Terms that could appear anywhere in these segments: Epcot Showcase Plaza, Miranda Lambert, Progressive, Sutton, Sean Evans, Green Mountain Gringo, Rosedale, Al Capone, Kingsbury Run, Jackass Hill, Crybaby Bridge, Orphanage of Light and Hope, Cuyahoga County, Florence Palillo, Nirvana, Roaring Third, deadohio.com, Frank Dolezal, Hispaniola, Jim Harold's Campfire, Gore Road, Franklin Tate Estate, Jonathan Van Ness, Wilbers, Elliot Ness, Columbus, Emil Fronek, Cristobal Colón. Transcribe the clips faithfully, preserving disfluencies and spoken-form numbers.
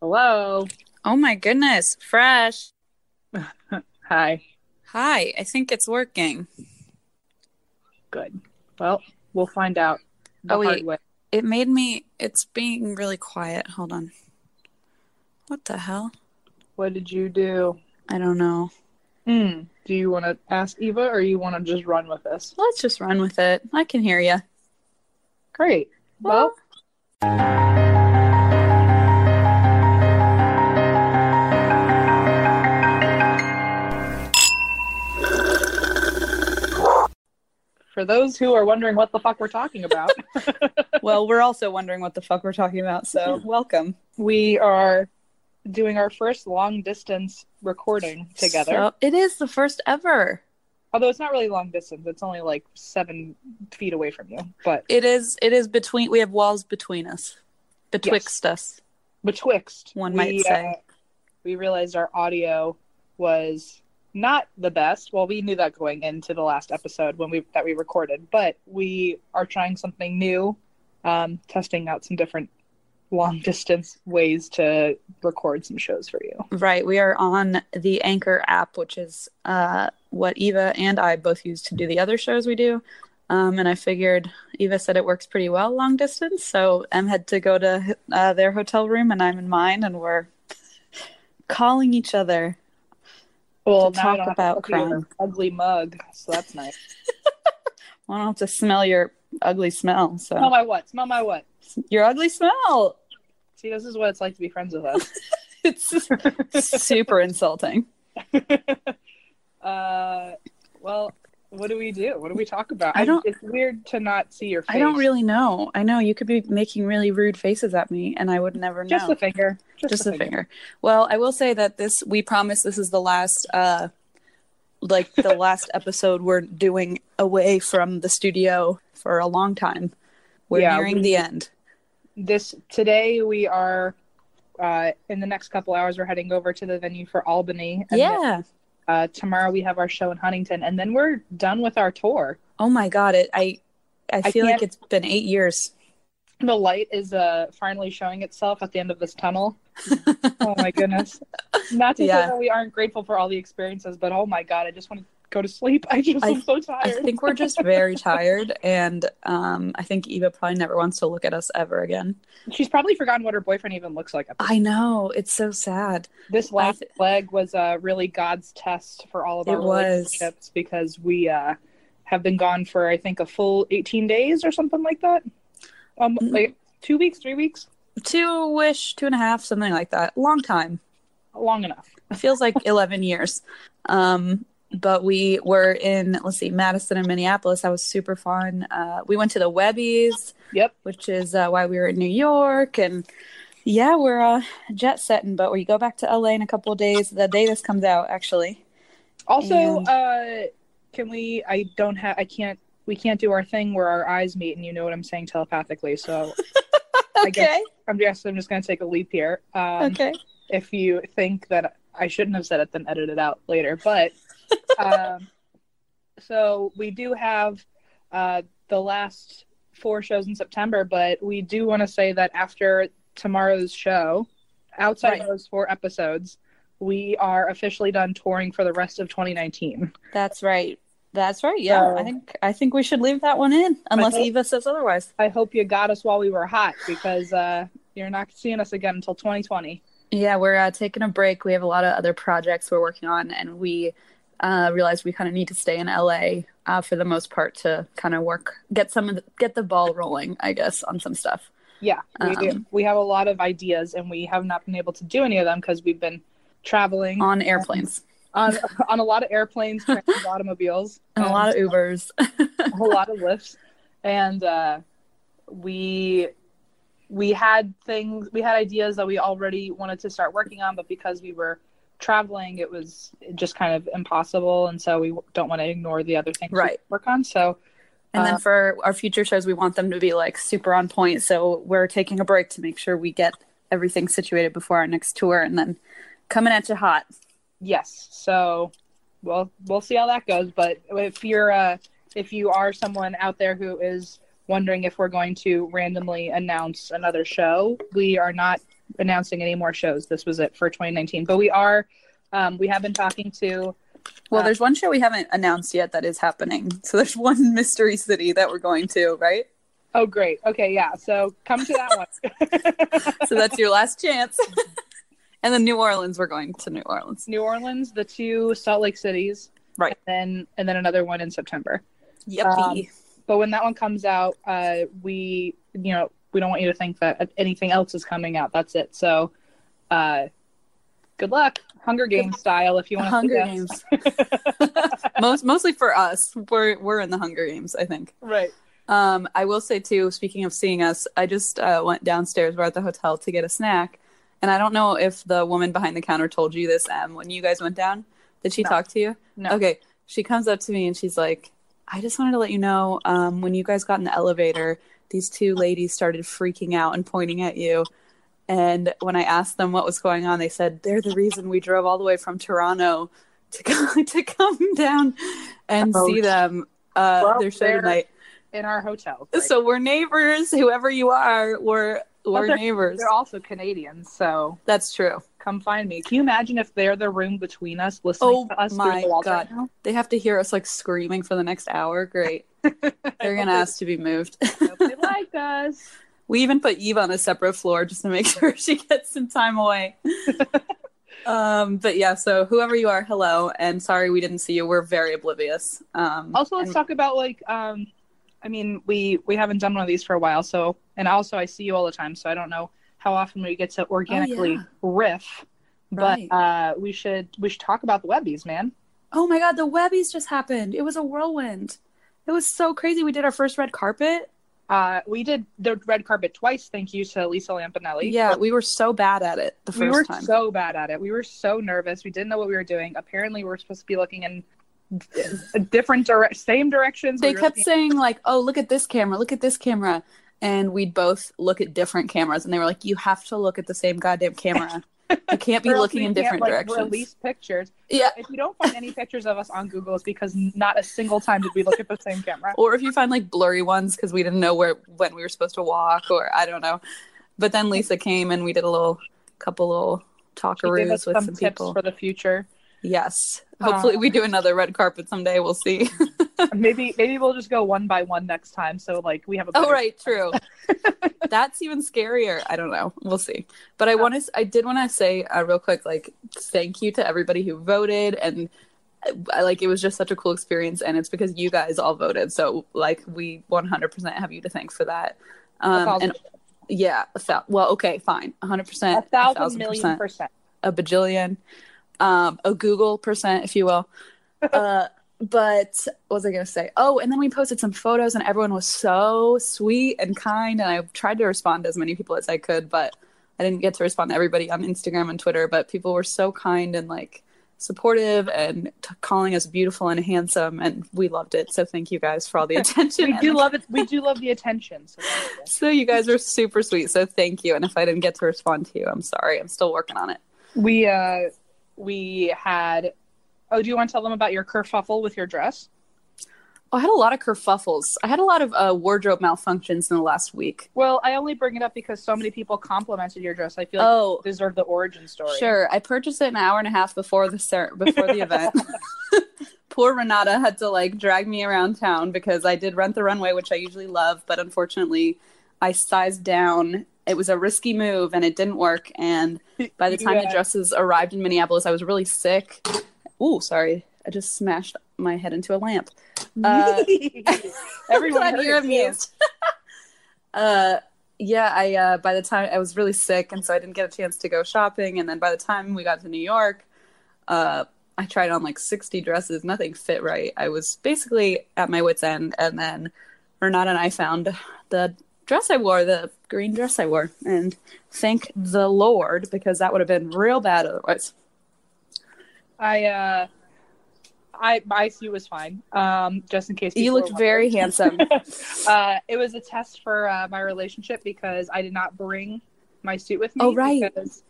Hello. Oh my goodness, Fresh. Hi. Hi, I think it's working. Good. Well, we'll find out the oh, wait. hard way. It made me, it's being really quiet. Hold on. What the hell? What did you do? I don't know. Mm. Do you want to ask Eva or you want to just run with this? Let's just run with it. I can hear you. Great. Well. well- For those who are wondering what the fuck we're talking about. Well, we're also wondering what the fuck we're talking about, so welcome. We are doing our first long-distance recording together. So it is the first ever. Although it's not really long distance. It's only like seven feet away from you. But It is It is between... We have walls between us. Betwixt yes. us. Betwixt. One we, might say. Uh, we realized our audio was... not the best. Well, we knew that going into the last episode when we that we recorded, but we are trying something new, um, testing out some different long distance ways to record some shows for you. Right. We are on the Anchor app, which is uh, what Eva and I both use to do the other shows we do. Um, and I figured Eva said it works pretty well long distance. So Em had to go to uh, their hotel room and I'm in mine, and we're calling each other. Well, to now talk about crime. Ugly mug, so that's nice. I don't have to smell your ugly smell. So. Smell my what? Smell my what? Your ugly smell. See, this is what it's like to be friends with us. It's super insulting. Uh, well, what do we do? What do we talk about? I don't. It's weird to not see your face. I don't really know. I know you could be making really rude faces at me, and I would never know. Just a finger. Just, Just a finger. finger. Well, I will say that this, we promise this is the last, uh, like the last episode we're doing away from the studio for a long time. We're yeah, nearing we, the end. This today we are, uh, in the next couple hours, we're heading over to the venue for Albany. And yeah. The, Uh, tomorrow we have our show in Huntington, and then we're done with our tour. Oh my God. It, I, I feel I like it's been eight years. The light is uh, finally showing itself at the end of this tunnel. Oh my goodness. Not to yeah. say that we aren't grateful for all the experiences, but oh my God, I just want to go to sleep. I just I, am so tired. I think we're just very tired. And um, I think Eva probably never wants to look at us ever again. She's probably forgotten what her boyfriend even looks like. I know. It's so sad. This last th- leg was uh, really God's test for all of our it relationships was. Because we uh, have been gone for, I think, a full eighteen days or something like that. Um, mm-hmm. Like two weeks, three weeks? Two-ish, two and a half, something like that. Long time. Long enough. It feels like eleven years. Um But we were in, let's see, Madison and Minneapolis. That was super fun. Uh, we went to the Webbies, yep, which is uh, why we were in New York. And yeah, we're uh, jet setting, but we go back to L A in a couple of days, the day this comes out, actually. Also, and... uh, can we, I don't have, I can't, we can't do our thing where our eyes meet and you know what I'm saying telepathically. So okay. I guess I'm just, I'm just going to take a leap here. Um, okay. If you think that I shouldn't have said it, then edit it out later. But Um, so we do have uh, the last four shows in September, but we do want to say that after tomorrow's show, outside right. those four episodes, we are officially done touring for the rest of twenty nineteen. That's right. That's right. Yeah, so, I think I think we should leave that one in, unless hope, Eva says otherwise. I hope you got us while we were hot, because uh, you're not seeing us again until twenty twenty. Yeah, we're uh, taking a break. We have a lot of other projects we're working on, and we uh, realized we kind of need to stay in L A uh, for the most part to kind of work, get some of the, get the ball rolling, I guess, on some stuff. Yeah, we um, do. We have a lot of ideas, and we have not been able to do any of them because we've been traveling on airplanes. Um, On, on a lot of airplanes, trains, automobiles. And, and a lot of Ubers. A whole lot of Lyfts. And uh, we we had things, we had ideas that we already wanted to start working on, but because we were traveling, it was just kind of impossible. And so we don't want to ignore the other things right. we work on. So, and uh, then for our future shows, we want them to be like super on point. So we're taking a break to make sure we get everything situated before our next tour, and then coming at you hot. Yes, so we'll we'll see how that goes. But if you're uh, if you are someone out there who is wondering if we're going to randomly announce another show, we are not announcing any more shows. This was it for twenty nineteen. But we are um, we have been talking to. Well, uh, there's one show we haven't announced yet that is happening. So there's one Mystery City that we're going to, right? Oh, great. Okay, yeah. So come to that one. So that's your last chance. And then New Orleans, we're going to New Orleans. New Orleans, the two Salt Lake cities. Right. And then, and then another one in September. Yep. Um, but when that one comes out, uh, we, you know, we don't want you to think that anything else is coming out. That's it. So uh, good luck. Hunger Games style, if you want to Hunger Games. Most, mostly for us. We're, we're in the Hunger Games, I think. Right. Um, I will say, too, speaking of seeing us, I just uh, went downstairs. We're at the hotel to get a snack. And I don't know if the woman behind the counter told you this, Em, when you guys went down. Did she no. talk to you? No. Okay. She comes up to me and she's like, I just wanted to let you know, um, when you guys got in the elevator, these two ladies started freaking out and pointing at you. And when I asked them what was going on, they said, they're the reason we drove all the way from Toronto to come, to come down and oh, see them. Uh, well, their show tonight. In our hotel. Right? So we're neighbors. Whoever you are, we're... We're they're, neighbors. They're also Canadians, so that's true. Come find me. Can you imagine if they're the room between us, listening oh, to us through the walls right now? They have to hear us like screaming for the next hour. Great. They're gonna ask to be moved. I hope they like us. We even put Eve on a separate floor just to make sure she gets some time away. um, but yeah, so whoever you are, hello, and sorry we didn't see you. We're very oblivious. Um, also, let's and- talk about like. Um, I mean, we, we haven't done one of these for a while, so, and also I see you all the time, so I don't know how often we get to organically oh, yeah. riff, but right. uh, we should we should talk about the Webbies, man. Oh my God, the Webbies just happened. It was a whirlwind. It was so crazy. We did our first red carpet. Uh, we did the red carpet twice. Thank you to Lisa Lampanelli. Yeah, we were so bad at it the first time. We were time. so bad at it. We were so nervous. We didn't know what we were doing. Apparently, we were supposed to be looking in different direct same directions. They we kept saying like, oh, look at this camera, look at this camera, and we'd both look at different cameras, and they were like, you have to look at the same goddamn camera. You can't be looking in different like, directions. Release pictures. Yeah. If you don't find any pictures of us on Google, it's because not a single time did we look at the same camera. Or if you find like blurry ones because we didn't know where when we were supposed to walk, or I don't know. But then Lisa came and we did a little couple little talkaroos with some, some tips people for the future. Yes. Hopefully um, we do another red carpet someday. We'll see. maybe maybe we'll just go one by one next time. So like we have a Oh right, true. That's even scarier. I don't know. We'll see. But I want to I did want to say uh, real quick, like, thank you to everybody who voted, and I, like it was just such a cool experience, and it's because you guys all voted. So like we one hundred percent have you to thank for that. Um and yeah, a th- well, okay, fine. one hundred percent. A thousand, a thousand million percent. A bajillion. Um, a Google percent, if you will. Uh, but what was I going to say? Oh, and then we posted some photos, and everyone was so sweet and kind. And I tried to respond to as many people as I could, but I didn't get to respond to everybody on Instagram and Twitter. But people were so kind and like supportive and t- calling us beautiful and handsome, and we loved it. So thank you guys for all the attention. we do and, love it. We do love the attention. So, so you guys are super sweet. So thank you. And if I didn't get to respond to you, I'm sorry. I'm still working on it. We uh. We had Oh, do you want to tell them about your kerfuffle with your dress? Oh, I had a lot of kerfuffles. I had a lot of uh, wardrobe malfunctions in the last week. Well, I only bring it up because so many people complimented your dress. I feel like oh, you deserve the origin story. Sure. I purchased it an hour and a half before the ser- before the event. Poor Renata had to, like, drag me around town because I did Rent the Runway, which I usually love, but unfortunately I sized down. It was a risky move, and it didn't work, and by the time yeah. the dresses arrived in Minneapolis, I was really sick. Ooh, sorry. I just smashed my head into a lamp. Uh, everyone here amused. uh, yeah, I, uh, by the time I was really sick, and so I didn't get a chance to go shopping, and then by the time we got to New York, uh, I tried on like sixty dresses. Nothing fit right. I was basically at my wit's end, and then Renata and I found the dress I wore, the green dress I wore, and thank the Lord, because that would have been real bad otherwise. I, uh, I, my suit was fine. Um, just in case you looked very handsome. uh, it was a test for uh, my relationship because I did not bring my suit with me. Oh, right. Because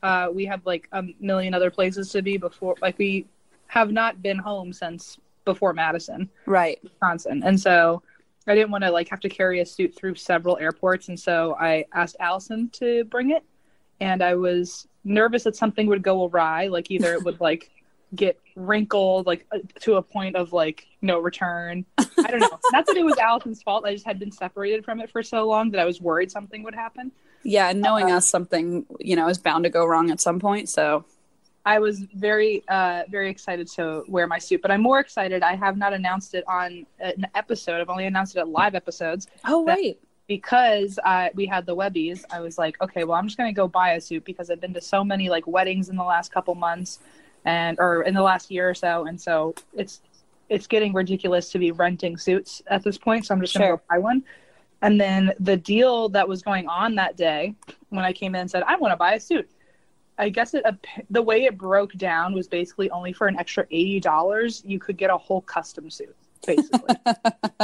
uh, we have like a million other places to be before. Like we have not been home since before Madison, right, Wisconsin, and so I didn't want to like have to carry a suit through several airports. And so I asked Allison to bring it, and I was nervous that something would go awry. Like either it would like get wrinkled, like uh, to a point of like no return. I don't know. Not that it was Allison's fault. I just had been separated from it for so long that I was worried something would happen. Yeah. And knowing uh, us, something, you know, is bound to go wrong at some point. So I was very, uh, very excited to wear my suit, but I'm more excited. I have not announced it on an episode. I've only announced it at live episodes. Oh, right. Because uh, we had the Webbies, I was like, okay, well, I'm just going to go buy a suit because I've been to so many like weddings in the last couple months and, or in the last year or so. And so it's, it's getting ridiculous to be renting suits at this point. So I'm just going to sure. go buy one. And then the deal that was going on that day when I came in and said, I want to buy a suit. I guess it the way it broke down was basically only for an extra eighty dollars, you could get a whole custom suit, basically.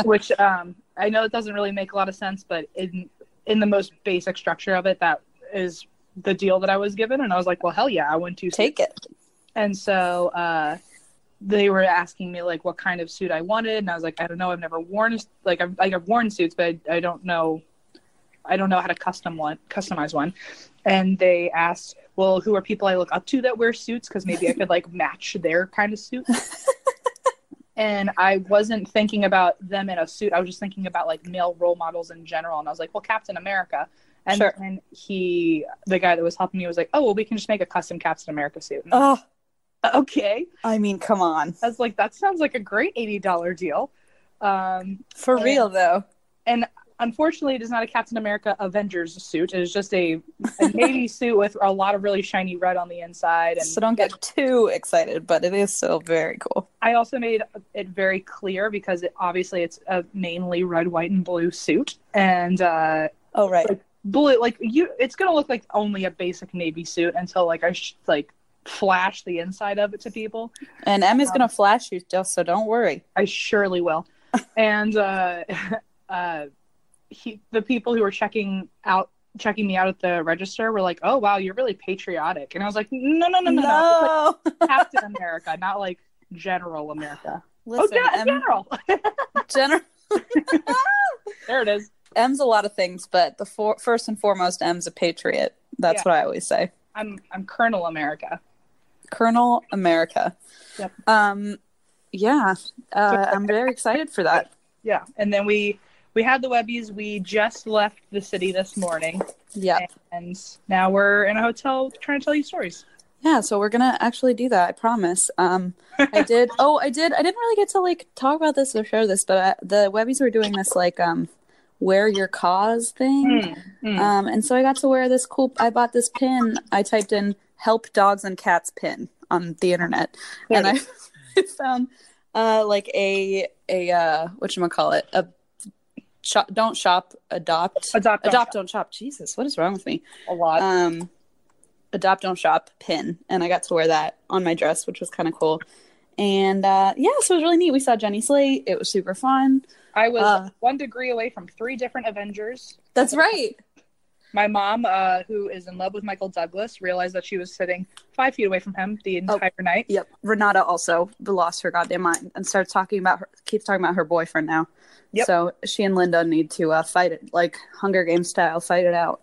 Which um, I know it doesn't really make a lot of sense, but in in the most basic structure of it, that is the deal that I was given. And I was like, well, hell yeah, I want to take it. And so uh, they were asking me like what kind of suit I wanted, and I was like, I don't know, I've never worn like I've like I've worn suits, but I, I don't know, I don't know how to custom one, customize one. And they asked, well, who are people I look up to that wear suits? Because maybe I could like match their kind of suit. And I wasn't thinking about them in a suit. I was just thinking about like male role models in general. And I was like, well, Captain America. And sure. then he, the guy that was helping me was like, oh, well, we can just make a custom Captain America suit. And oh, I like, okay. I mean, come on. I was like, that sounds like a great eighty dollars deal. Um, For and, real, though. And unfortunately, it is not a Captain America Avengers suit. It is just a, a navy suit with a lot of really shiny red on the inside. And so don't get too excited, but it is still very cool. I also made it very clear because it, obviously it's a mainly red, white, and blue suit. And uh, oh right, like, blue like you, it's gonna look like only a basic navy suit until like I sh- like flash the inside of it to people. And Em is um, gonna flash you, just so don't worry. I surely will. And uh, uh. He, the people who were checking out, checking me out at the register were like, "Oh wow, you're really patriotic," and I was like, "No, no, no, no, no, no. Like Captain America, not like General America." Listen, oh, yeah, General, General. There it is. M's a lot of things, but the for- first and foremost, M's a patriot. That's yeah. what I always say. I'm I'm Colonel America. Colonel America. Yep. Um, yeah, uh, I'm very excited for that. Yeah, and then we. We had the Webbies. We just left the city this morning. Yeah. And now we're in a hotel trying to tell you stories. Yeah, so we're going to actually do that, I promise. Um, I did. Oh, I did. I didn't really get to, like, talk about this or share this, but I, the Webbies were doing this, like, um, wear your cause thing. Mm, mm. Um, and so I got to wear this cool – I bought this pin. I typed in help dogs and cats pin on the internet. There and I found, uh, like, a, a uh, whatchamacallit, a – Shop, don't shop, adopt. Adopt, don't, adopt shop. don't shop. Jesus, what is wrong with me? A lot. Um, adopt, don't shop pin. And I got to wear that on my dress, which was kind of cool. And uh, yeah, so it was really neat. We saw Jenny Slate. It was super fun. I was uh, one degree away from three different Avengers. That's right. My mom, uh, who is in love with Michael Douglas, realized that she was sitting five feet away from him the entire oh, night. Yep. Renata also lost her goddamn mind and starts talking about her, keeps talking about her boyfriend now. Yep. So she and Linda need to uh, fight it, like Hunger Games style, fight it out.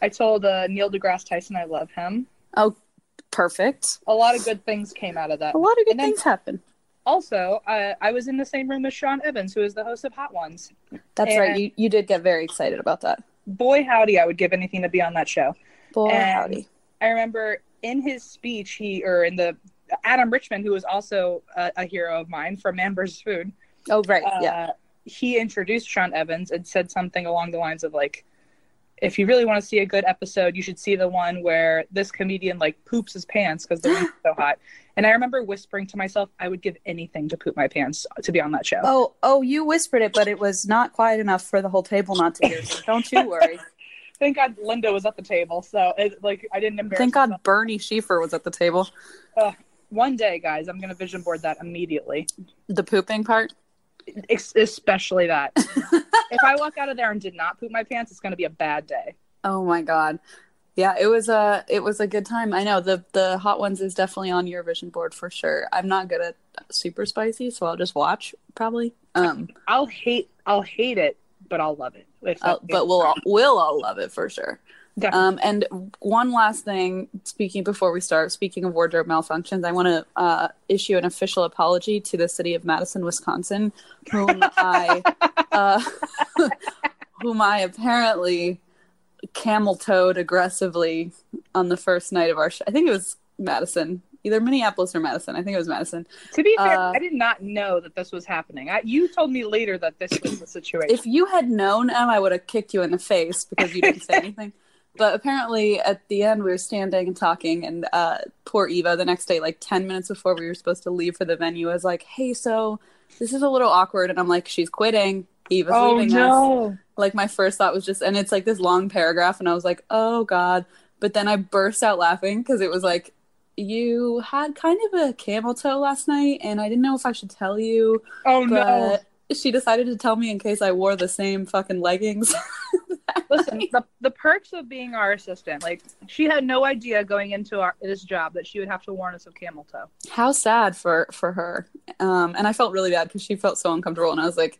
I told uh, Neil deGrasse Tyson I love him. Oh, perfect. A lot of good things came out of that. A lot of good and things happened. Also, uh, I was in the same room as Sean Evans, who is the host of Hot Ones. That's and right. You, you did get very excited about that. Boy, howdy, I would give anything to be on that show. Boy, and howdy. I remember in his speech, he, or in the, Adam Richman, who was also a, a hero of mine from Man versus. Food. Oh, right, uh, yeah. He introduced Sean Evans and said something along the lines of, like, if you really want to see a good episode, you should see the one where this comedian, like, poops his pants because the room's so hot. And I remember whispering to myself, I would give anything to poop my pants to be on that show. Oh, oh, you whispered it, but it was not quiet enough for the whole table not to hear. So don't you worry. Thank God Linda was at the table, so, it, like, I didn't embarrass Thank God myself. Bernie Schieffer was at the table. Uh, one day, guys, I'm going to vision board that immediately. The pooping part? Especially that. If I walk out of there and did not poop my pants, it's going to be a bad day. Oh my God. Yeah, it was a it was a good time. I know the the Hot Ones is definitely on your vision board for sure. I'm not good at super spicy, so I'll just watch probably. Um, I'll hate I'll hate it, but I'll love it. Uh, but we'll all, we'll all love it for sure. Um, and one last thing, speaking before we start, speaking of wardrobe malfunctions, I want to uh, issue an official apology to the city of Madison, Wisconsin, whom I, uh, whom I apparently camel-toed aggressively on the first night of our show. I think it was Madison, either Minneapolis or Madison. I think it was Madison. To be fair, uh, I did not know that this was happening. I, you told me later that this was the situation. If you had known, Em, I would have kicked you in the face because you didn't say anything. But apparently at the end, we were standing and talking, and uh, poor Eva, the next day, like ten minutes before we were supposed to leave for the venue, I was like, hey, so this is a little awkward. And I'm like, she's quitting. Eva's oh, leaving no. us. Like, my first thought was just, and it's like this long paragraph, and I was like, oh, God. But then I burst out laughing because it was like, you had kind of a camel toe last night, and I didn't know if I should tell you. Oh, but no. She decided to tell me in case I wore the same fucking leggings. Listen, the, the perks of being our assistant, like, she had no idea going into our, this job that she would have to warn us of camel toe. How sad for, for her. Um, and I felt really bad because she felt so uncomfortable, and I was like,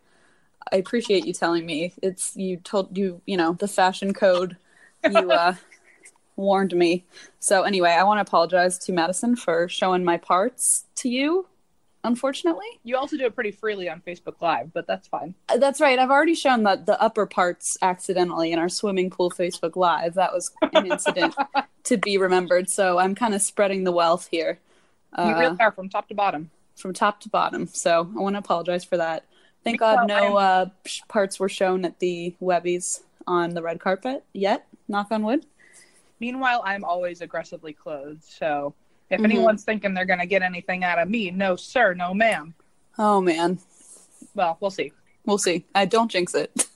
I appreciate you telling me. It's, you told, you, you know, the fashion code, you uh, warned me. So anyway, I want to apologize to Madison for showing my parts to you. Unfortunately, you also do it pretty freely on Facebook Live, but that's fine. That's right. I've already shown the, the upper parts accidentally in our swimming pool Facebook Live. That was an incident to be remembered. So I'm kind of spreading the wealth here. You uh, really are from top to bottom. From top to bottom. So I want to apologize for that. Thank God no uh, parts were shown at the Webbies on the red carpet yet. Knock on wood. Meanwhile, I'm always aggressively clothed. So if mm-hmm. anyone's thinking they're going to get anything out of me, no, sir, no, ma'am. Oh, man. Well, we'll see. We'll see. I don't jinx it.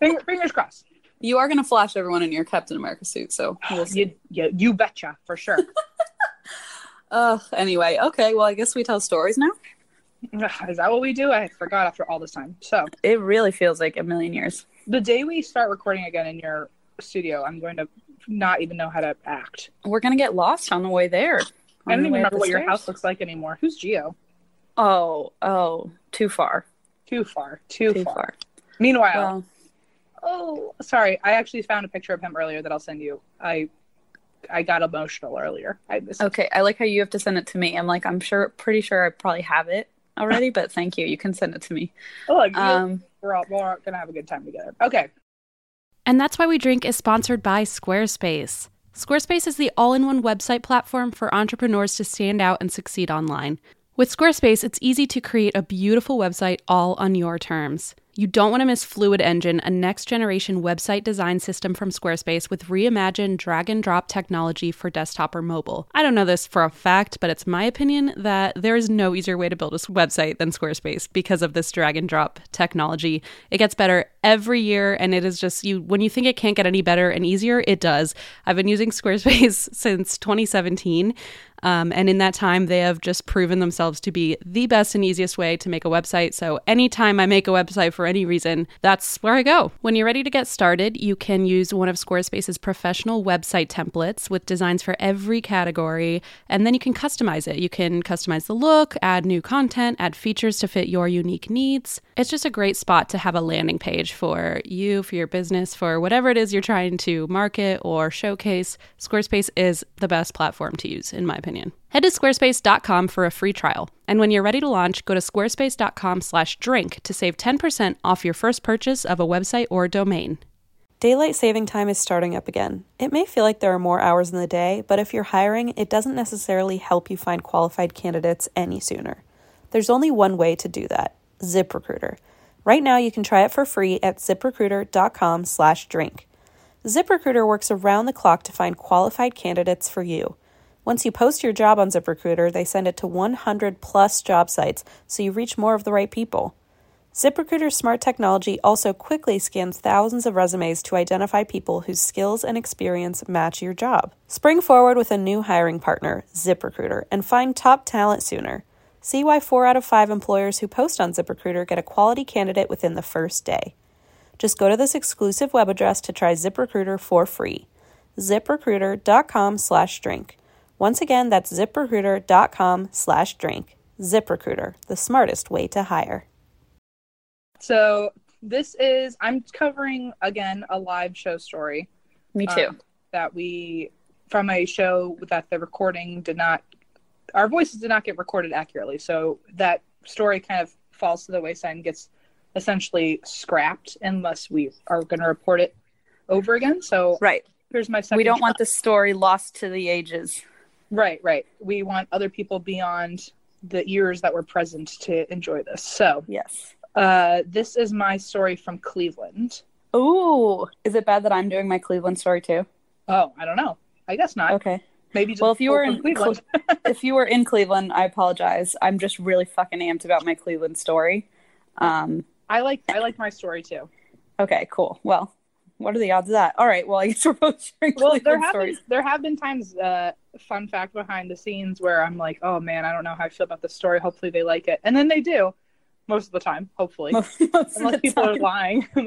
Fingers, fingers crossed. You are going to flash everyone in your Captain America suit. So we'll see. You, you, you betcha, for sure. uh, anyway, okay. Well, I guess we tell stories now. Is that what we do? I forgot after all this time. So it really feels like a million years. The day we start recording again in your studio, I'm going to not even know how to act. We're going to get lost on the way there. I don't even remember what your house looks like anymore. Who's Gio? Oh, oh, too far. Too far. Too, too far. far. Meanwhile, well, oh, sorry. I actually found a picture of him earlier that I'll send you. I I got emotional earlier. I missed okay. It. I like how you have to send it to me. I'm like, I'm sure, pretty sure I probably have it already, but thank you. You can send it to me. Oh, look, um, we're all, all going to have a good time together. Okay. And That's Why We Drink is sponsored by Squarespace. Squarespace is the all-in-one website platform for entrepreneurs to stand out and succeed online. With Squarespace, it's easy to create a beautiful website all on your terms. You don't want to miss Fluid Engine, a next-generation website design system from Squarespace with reimagined drag-and-drop technology for desktop or mobile. I don't know this for a fact, but it's my opinion that there is no easier way to build a website than Squarespace because of this drag-and-drop technology. It gets better every year, and it is just, you when you think it can't get any better and easier, it does. I've been using Squarespace since twenty seventeen. Um, and in that time, they have just proven themselves to be the best and easiest way to make a website. So anytime I make a website for any reason, that's where I go. When you're ready to get started, you can use one of Squarespace's professional website templates with designs for every category, and then you can customize it. You can customize the look, add new content, add features to fit your unique needs. It's just a great spot to have a landing page for you, for your business, for whatever it is you're trying to market or showcase. Squarespace is the best platform to use, in my opinion. Head to squarespace dot com for a free trial. And when you're ready to launch, go to squarespace dot com slash drink to save ten percent off your first purchase of a website or domain. Daylight saving time is starting up again. It may feel like there are more hours in the day, but if you're hiring, it doesn't necessarily help you find qualified candidates any sooner. There's only one way to do that, ZipRecruiter. Right now, you can try it for free at zip recruiter dot com slash drink. ZipRecruiter works around the clock to find qualified candidates for you. Once you post your job on ZipRecruiter, they send it to one hundred plus job sites, so you reach more of the right people. ZipRecruiter's smart technology also quickly scans thousands of resumes to identify people whose skills and experience match your job. Spring forward with a new hiring partner, ZipRecruiter, and find top talent sooner. See why four out of five employers who post on ZipRecruiter get a quality candidate within the first day. Just go to this exclusive web address to try ZipRecruiter for free. zip recruiter dot com slash drink. Once again, that's zip recruiter dot com slash drink. ZipRecruiter, the smartest way to hire. So this is, I'm covering, again, a live show story. Me too. Um, that we, from a show that the recording did not, our voices did not get recorded accurately. So that story kind of falls to the wayside and gets essentially scrapped unless we are going to report it over again. So right. Here's my second. We don't shot. Want the story lost to the ages. Right, right. We want other people beyond the ears that were present to enjoy this. So yes, uh, this is my story from Cleveland. Ooh, is it bad that I'm doing my Cleveland story too? Oh, I don't know. I guess not. Okay. Maybe. Just well, if you were in Cleveland, Cle- if you were in Cleveland, I apologize. I'm just really fucking amped about my Cleveland story. Um, I like I like my story too. Okay, cool. Well, what are the odds of that? All right. Well, I guess we're both sharing well, Cleveland there have stories. Been, there have been times. Uh, fun fact behind the scenes where I'm like, oh man, I don't know how I feel about this story. Hopefully they like it, and then they do most of the time. Hopefully, most, most unless people time. Are lying. But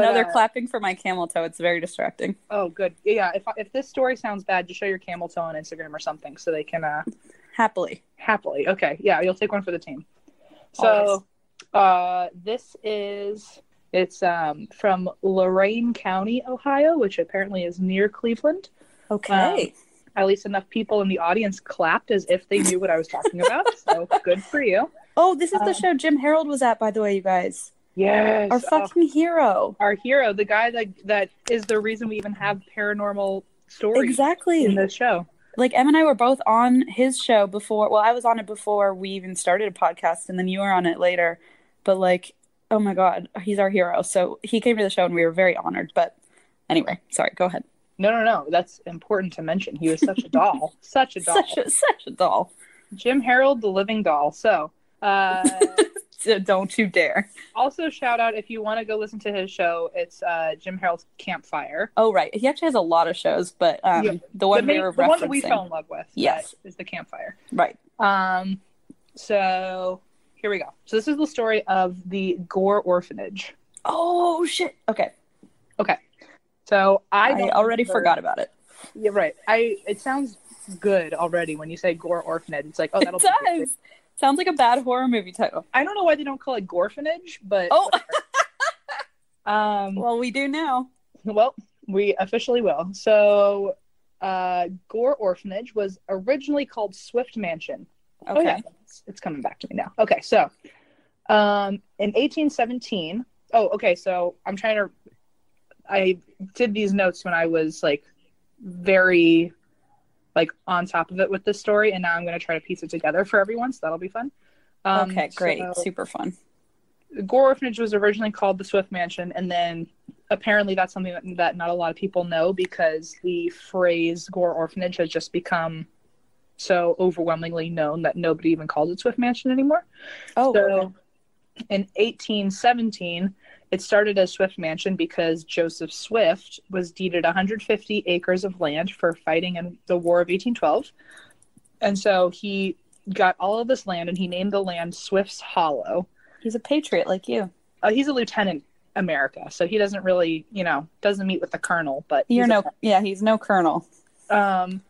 no, they're uh, clapping for my camel toe. It's very distracting. Oh, good. Yeah. If if this story sounds bad, just show your camel toe on Instagram or something so they can uh, happily, happily. Okay. Yeah, you'll take one for the team. So, uh, this is it's um from Lorain County, Ohio, which apparently is near Cleveland. Okay. Um, At least enough people in the audience clapped as if they knew what I was talking about. So good for you. Oh, this is the um, show Jim Harold was at, by the way, you guys. Yes. Our fucking oh, hero. Our hero. The guy that that is the reason we even have paranormal stories exactly. in this show. Like, Em and I were both on his show before. Well, I was on it before we even started a podcast, and then you were on it later. But, like, oh, my God, he's our hero. So he came to the show, and we were very honored. But anyway, sorry, go ahead. No, no, no. That's important to mention. He was such a doll. Such a doll. Such a, such a doll. Jim Harold, the living doll. So, uh, so don't you dare. Also, shout out if you want to go listen to his show. It's uh, Jim Harold's Campfire. Oh, right. He actually has a lot of shows, but um, yeah. the one the main, we were referencing. The one that we fell in love with. Yes. Is the Campfire. Right. Um. So here we go. So this is the story of the Gore Orphanage. Oh, shit. Okay. Okay. So I, I already remember. forgot about it. Yeah, right. I it sounds good already when you say Gore Orphanage. It's like, oh, that'll it does. Be sounds like a bad horror movie title. I don't know why they don't call it Gorphanage, but oh, um, well, we do now. Well, we officially will. So, uh, Gore Orphanage was originally called Swift Mansion. Okay, oh, yeah. it's, it's coming back to me now. Okay, so, um, in eighteen seventeen. Oh, okay. So I'm trying to. I did these notes when I was like very like on top of it with this story, and now I'm going to try to piece it together for everyone, so that'll be fun. Um, okay, great. So, super fun. The Gore Orphanage was originally called the Swift Mansion, and then apparently that's something that, that not a lot of people know because the phrase Gore Orphanage has just become so overwhelmingly known that nobody even calls it Swift Mansion anymore. Oh, so okay. In eighteen seventeen, it started as Swift Mansion because Joseph Swift was deeded one hundred fifty acres of land for fighting in the War of eighteen twelve. And so he got all of this land, and he named the land Swift's Hollow. He's a patriot like you. Uh, he's a Lieutenant America, so he doesn't really, you know, doesn't meet with the colonel. But you're no, yeah, he's no colonel. Um,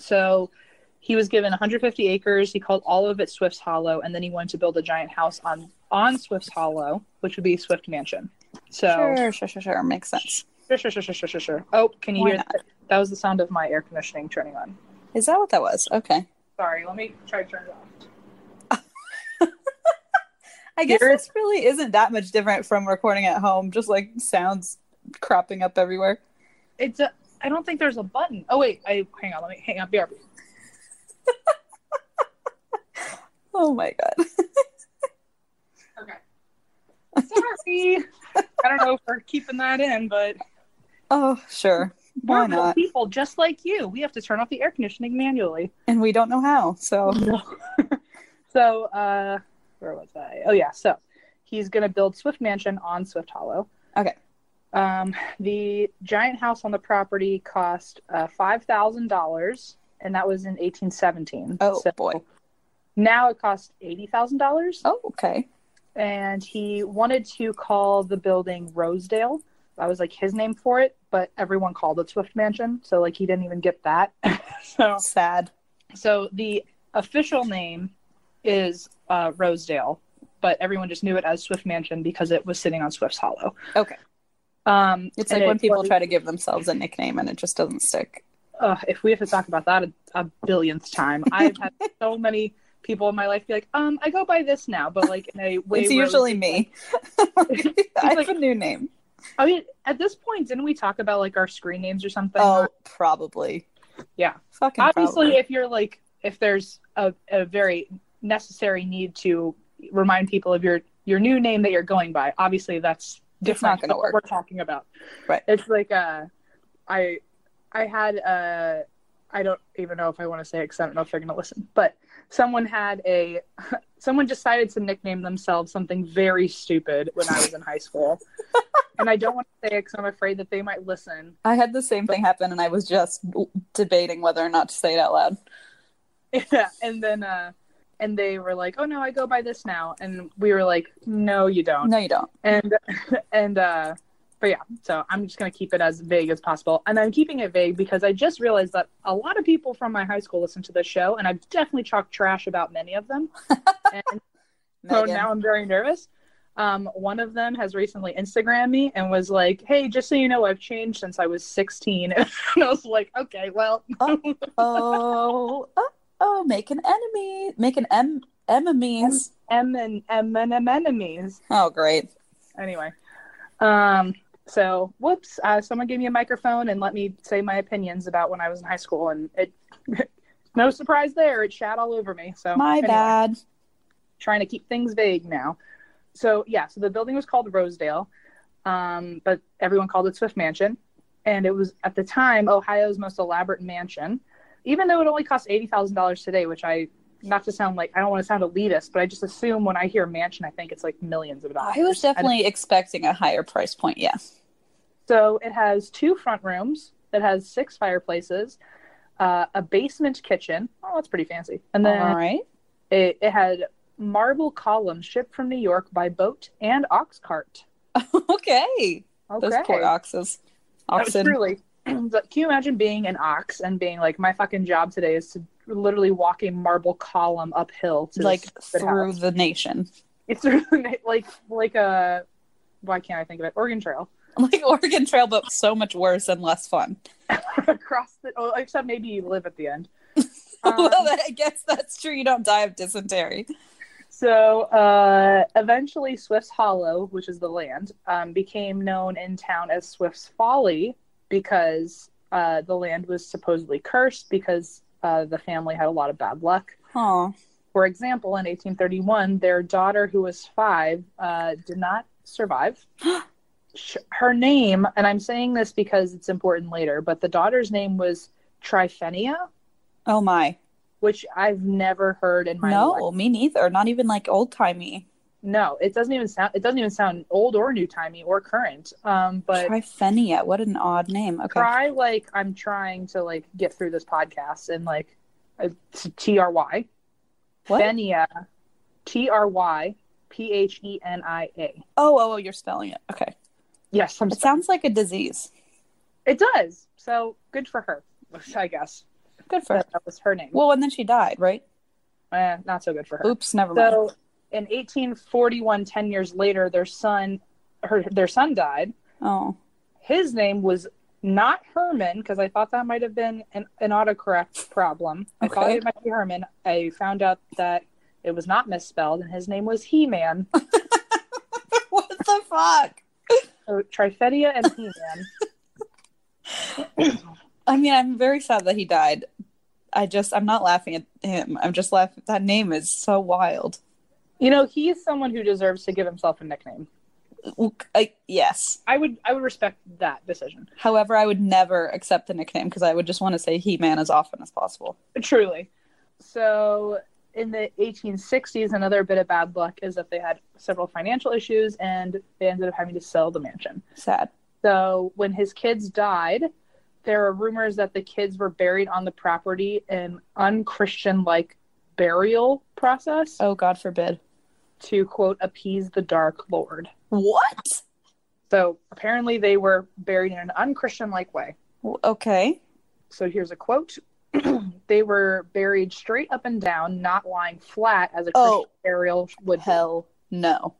so he was given one hundred fifty acres. He called all of it Swift's Hollow, and then he wanted to build a giant house on on Swift's Hollow, which would be Swift Mansion. So sure, sure, sure, sure, makes sense. Sure, sure, sure, sure, sure, sure. Oh, can you Why hear not? that? That was the sound of my air conditioning turning on. Is that what that was? Okay. Sorry, let me try to turn it off. I guess this really isn't that much different from recording at home. Just like sounds cropping up everywhere. It's. A, I don't think there's a button. Oh wait, I hang on. Let me hang on. B R B. Oh my god. Okay. Sorry. I don't know if we're keeping that in, but. Oh sure. Why We're not? People just like you. We have to turn off the air conditioning manually, and we don't know how. So, no. so uh, where was I? Oh yeah. So he's gonna build Swift Mansion on Swift Hollow. Okay. Um, the giant house on the property cost uh, five thousand dollars, and that was in eighteen seventeen. Oh so boy. Now it costs eighty thousand dollars. Oh okay. And he wanted to call the building Rosedale. That was like his name for it, but everyone called it Swift Mansion, so like he didn't even get that. So sad. So the official name is uh, Rosedale, but everyone just knew it as Swift Mansion because it was sitting on Swift's Hollow. Okay. Um, it's like when it, people like, try to give themselves a nickname and it just doesn't stick. Uh, if we have to talk about that a, a billionth time. I've had so many people in my life be like, um, I go by this now, but like in a way. It's usually me. It's I like, have a new name. I mean, at this point, didn't we talk about like our screen names or something? Oh, probably. Yeah. Fucking Obviously, probably. if you're like, if there's a, a very necessary need to remind people of your, your new name that you're going by, obviously that's different from what we're talking about. Right. It's like, uh, I, I had, uh, I don't even know if I want to say it because I don't know if they're going to listen, but someone had a, someone decided to nickname themselves something very stupid when I was in high school. And I don't want to say it because I'm afraid that they might listen. I had the same but, thing happen, and I was just debating whether or not to say it out loud. Yeah, and then uh, and they were like, "Oh no, I go by this now," and we were like, "No, you don't. No, you don't." And and uh, but yeah, so I'm just gonna keep it as vague as possible, and I'm keeping it vague because I just realized that a lot of people from my high school listen to this show, and I've definitely talked trash about many of them. And so now I'm very nervous. Um, one of them has recently Instagrammed me and was like, "Hey, just so you know, I've changed since I was sixteen." And I was like, "Okay, well, oh, oh, make an enemy, make an M, enemies, M and M and M enemies." Oh, great. Anyway, um, so whoops, uh, someone gave me a microphone and let me say my opinions about when I was in high school, and it, no surprise there, it shat all over me. So my anyway, bad. Trying to keep things vague now. So, yeah, so the building was called Rosedale, um, but everyone called it Swift Mansion. And it was, at the time, Ohio's most elaborate mansion, even though it only cost eighty thousand dollars today, which I, not to sound like, I don't want to sound elitist, but I just assume when I hear mansion, I think it's like millions of dollars. I was definitely I expecting a higher price point, yeah. So it has two front rooms. It has six fireplaces, uh, a basement kitchen. Oh, that's pretty fancy. And then All right. it, it had... marble columns shipped from New York by boat and ox cart. Okay. Okay. Those poor oxes. Oxen. Truly. Can you imagine being an ox and being like, my fucking job today is to literally walk a marble column uphill to like through house. the nation. It's through the na- like like a why can't I think of it? Oregon Trail. Like Oregon Trail, but so much worse and less fun. Across the oh, except maybe you live at the end. Um, well, I guess that's true. You don't die of dysentery. So uh, eventually Swift's Hollow, which is the land, um, became known in town as Swift's Folly because uh, the land was supposedly cursed because uh, the family had a lot of bad luck. Aww. For example, in eighteen thirty-one, their daughter, who was five, uh, did not survive. Her name, and I'm saying this because it's important later, but the daughter's name was Tryphena. Oh my. Which I've never heard in my no, life. No, me neither. Not even like old timey. No, it doesn't even sound. It doesn't even sound old or new timey or current. Um, but Tryphenia, what an odd name. Okay. Try like I'm trying to like get through this podcast and like uh, T R Y. What? Phenia. T R Y P H E N I A. Oh, oh, oh, you're spelling it. Okay. Yes. I'm it spelling. Sounds like a disease. It does. So good for her, I guess. Good for that, her. That was her name. Well, and then she died, right? Eh, not so good for her. Oops, never mind. So in eighteen forty-one, ten years later, their son, her, their son died. Oh. His name was not Herman, because I thought that might have been an, an autocorrect problem. Okay. I thought it might be Herman. I found out that it was not misspelled, and his name was He-Man. What the fuck? So, Tryphena and He-Man. I mean, I'm very sad that he died. I just, I'm not laughing at him. I'm just laughing. That name is so wild. You know, he is someone who deserves to give himself a nickname. I, yes. I would, I would respect that decision. However, I would never accept the nickname because I would just want to say He-Man as often as possible. Truly. So... in the eighteen sixties, another bit of bad luck is that they had several financial issues and they ended up having to sell the mansion. Sad. So when his kids died, there are rumors that the kids were buried on the property in unchristian-like burial process. Oh, God forbid. To, quote, appease the Dark Lord. What? So apparently they were buried in an unchristian-like way. Okay. So here's a quote. They were buried straight up and down, not lying flat as a Christian oh, burial would hell be. No.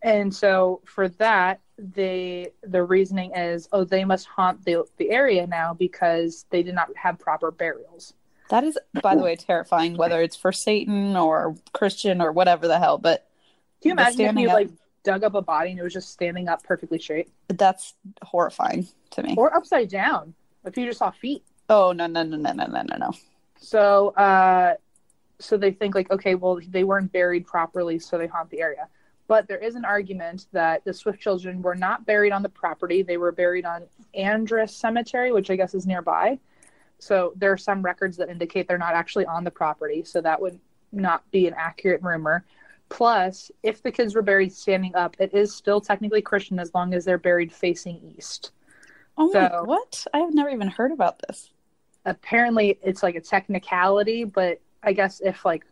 And so for that, they the reasoning is, oh, they must haunt the the area now because they did not have proper burials. That is, by the way, terrifying, whether it's for Satan or Christian or whatever the hell. But can you imagine if you up, like dug up a body and it was just standing up perfectly straight? That's horrifying to me. Or upside down, if you just saw feet. Oh, no, no, no, no, no, no, no, no. So, uh, so they think, like, okay, well, they weren't buried properly, so they haunt the area. But there is an argument that the Swift children were not buried on the property. They were buried on Andrus Cemetery, which I guess is nearby. So there are some records that indicate they're not actually on the property, so that would not be an accurate rumor. Plus, if the kids were buried standing up, it is still technically Christian as long as they're buried facing east. Oh, so, my, what? I have never even heard about this. Apparently, it's like a technicality, but I guess if, like,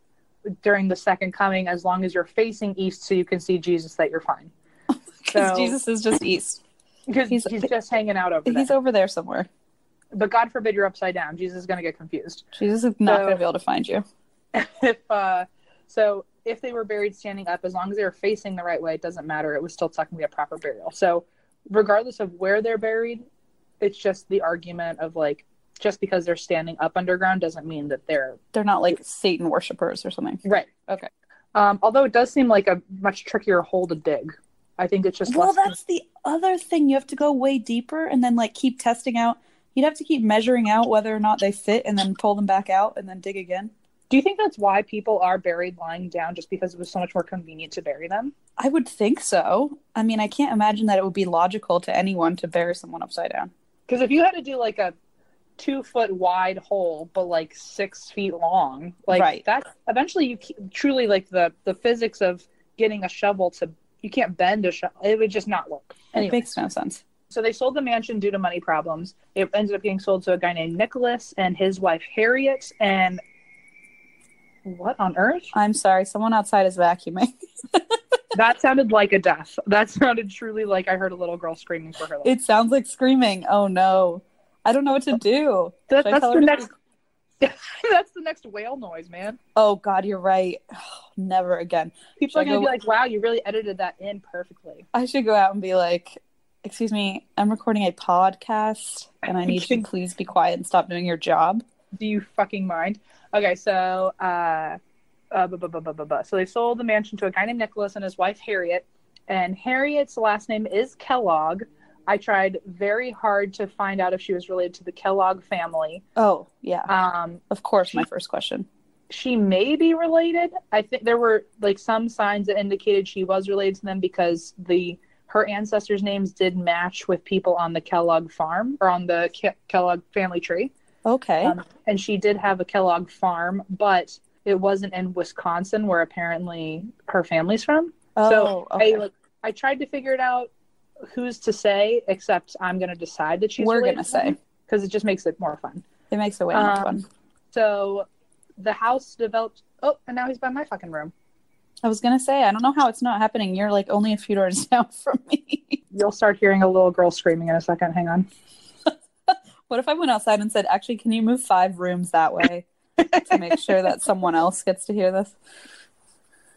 during the Second Coming, as long as you're facing east so you can see Jesus, that you're fine. Because so, Jesus is just east. Because he's, he's just hanging out over there. He's over there somewhere. But God forbid you're upside down. Jesus is going to get confused. Jesus is not so, going to be able to find you. If uh, So if they were buried standing up, as long as they were facing the right way, it doesn't matter. It was still technically a proper burial. So regardless of where they're buried, it's just the argument of, like, just because they're standing up underground doesn't mean that they're... They're not, like, Satan worshipers or something. Right. Okay. Um, although it does seem like a much trickier hole to dig. I think it's just... Well, that's than... the other thing. You have to go way deeper and then, like, keep testing out. You'd have to keep measuring out whether or not they fit and then pull them back out and then dig again. Do you think that's why people are buried lying down, just because it was so much more convenient to bury them? I would think so. I mean, I can't imagine that it would be logical to anyone to bury someone upside down. Because if you had to do, like, a two-foot wide hole, but, like, six feet long, like, right. That's eventually you ke- truly, like, the, the physics of getting a shovel to, you can't bend a shovel. It would just not work. Anyways. It makes no sense. So they sold the mansion due to money problems. It ended up getting sold to a guy named Nicholas and his wife, Harriet, and... What on earth? I'm sorry. Someone outside is vacuuming. That sounded like a death. That sounded truly like I heard a little girl screaming for her life. It sounds like screaming. Oh, no. I don't know what to do. That, that's, the next... that's the next whale noise, man. Oh, God, you're right. Never again. People should are going to go... be like, wow, you really edited that in perfectly. I should go out and be like, excuse me, I'm recording a podcast, and I need you to please be quiet and stop doing your job. Do you fucking mind? Okay, so uh, uh, bu- bu- bu- bu- bu- bu. So they sold the mansion to a guy named Nicholas and his wife, Harriet. And Harriet's last name is Kellogg. I tried very hard to find out if she was related to the Kellogg family. Oh, yeah. Um, of course, my first question. She may be related. I think there were, like, some signs that indicated she was related to them because the her ancestors' names did match with people on the Kellogg farm or on the Ke- Kellogg family tree. Okay. Um, and she did have a Kellogg farm, but it wasn't in Wisconsin, where apparently her family's from. Oh, so okay. I, like, I tried to figure it out. Who's to say? Except I'm going to decide that she's. We're going to say because it just makes it more fun. It makes it way um, more fun. So the house developed. Oh, and now he's by my fucking room. I was going to say, I don't know how it's not happening. You're like only a few doors down from me. You'll start hearing a little girl screaming in a second. Hang on. What if I went outside and said, actually, can you move five rooms that way to make sure that someone else gets to hear this?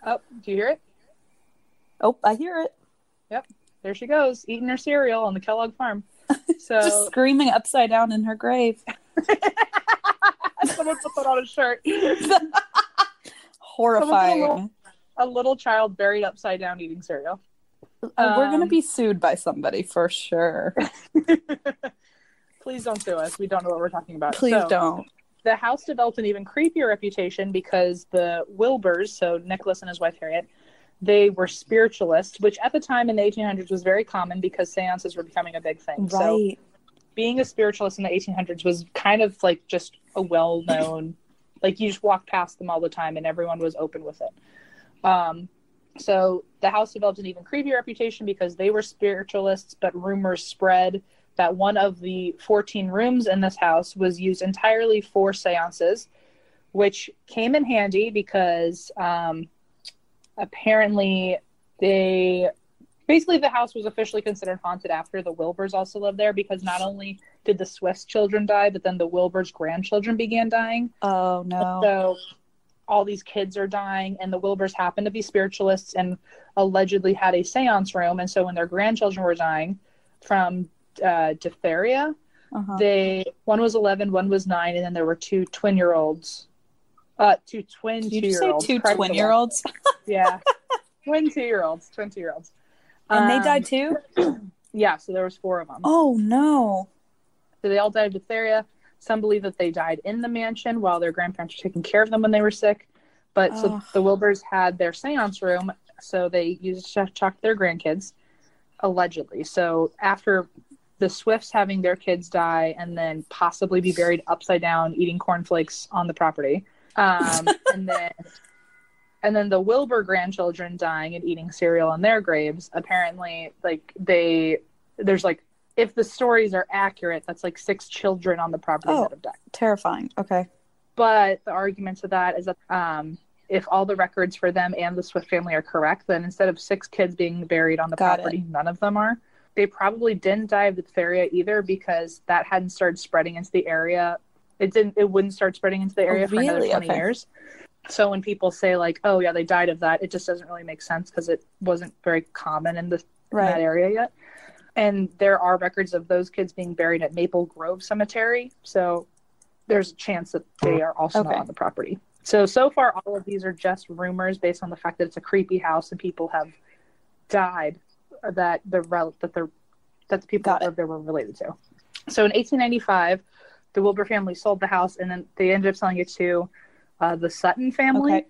Oh, do you hear it? Oh, I hear it. Yep. There she goes, eating her cereal on the Kellogg farm. So just screaming upside down in her grave. Someone put that on a shirt. Horrifying. A little, a little child buried upside down eating cereal. Um, We're going to be sued by somebody for sure. Please don't sue us. We don't know what we're talking about. Please so, don't. The house developed an even creepier reputation because the Wilbers, so Nicholas and his wife Harriet, they were spiritualists, which at the time in the eighteen hundreds was very common because seances were becoming a big thing. Right. So being a spiritualist in the eighteen hundreds was kind of like just a well-known, like you just walked past them all the time and everyone was open with it. Um, so the house developed an even creepier reputation because they were spiritualists, but rumors spread that one of the fourteen rooms in this house was used entirely for seances, which came in handy because um, apparently they basically the house was officially considered haunted after the Wilbers also lived there, because not only did the Swift's children die, but then the Wilbers' grandchildren began dying. Oh, no. So all these kids are dying, and the Wilbers happened to be spiritualists and allegedly had a seance room. And so when their grandchildren were dying from uh, diphtheria, uh-huh. they one was eleven, one was nine, and then there were two twin-year-olds. Uh, two twin Did two-year-olds. Did you say two twin-year-olds? Yeah. Twin two-year-olds. Twin two-year-olds. And um, they died too? Yeah, so there was four of them. Oh, no. So they all died of diphtheria. Some believe that they died in the mansion while their grandparents were taking care of them when they were sick. But oh. so the Wilbers had their seance room, so they used to talk to their grandkids, allegedly. So after the Swifts having their kids die and then possibly be buried upside down eating cornflakes on the property... um and then and then the Wilbur grandchildren dying and eating cereal on their graves, apparently like they there's like if the stories are accurate, that's like six children on the property oh, that have died. Terrifying. Okay. But the argument to that is that um if all the records for them and the Swift family are correct, then instead of six kids being buried on the Got property it. none of them are. They probably didn't die of diphtheria either, because that hadn't started spreading into the area. It didn't. It wouldn't start spreading into the area oh, for really? another twenty okay. years. So when people say like, "Oh yeah, they died of that," it just doesn't really make sense because it wasn't very common in, the, right. in that area yet. And there are records of those kids being buried at Maple Grove Cemetery. So there's a chance that they are also okay. not on the property. So so far, all of these are just rumors based on the fact that it's a creepy house and people have died that the rel- that the that the people Got that lived there were related to. So in eighteen ninety-five. The Wilbur family sold the house, and then they ended up selling it to uh, the Sutton family. Okay.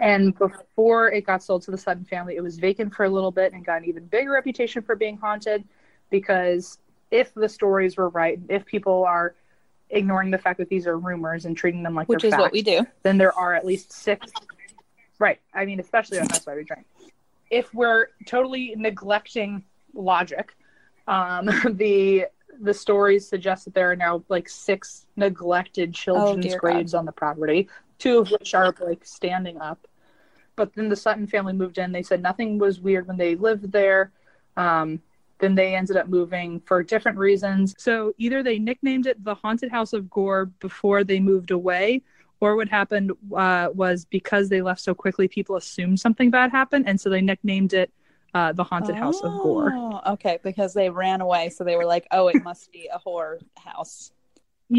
And before it got sold to the Sutton family, it was vacant for a little bit and got an even bigger reputation for being haunted, because if the stories were right, if people are ignoring the fact that these are rumors and treating them like Which they're facts, what we do. Then there are at least six. Right. I mean, especially on That's Why We Drink. If we're totally neglecting logic, um, the... the stories suggest that there are now like six neglected children's oh, graves God. on the property, two of which are like standing up. But then the Sutton family moved in. They said nothing was weird when they lived there. Um, then they ended up moving for different reasons. So either they nicknamed it the Haunted House of Gore before they moved away, or what happened uh, was because they left so quickly, people assumed something bad happened. And so they nicknamed it Uh, the Haunted oh, House of Gore. Okay, because they ran away, so they were like, "Oh, it must be a whore house."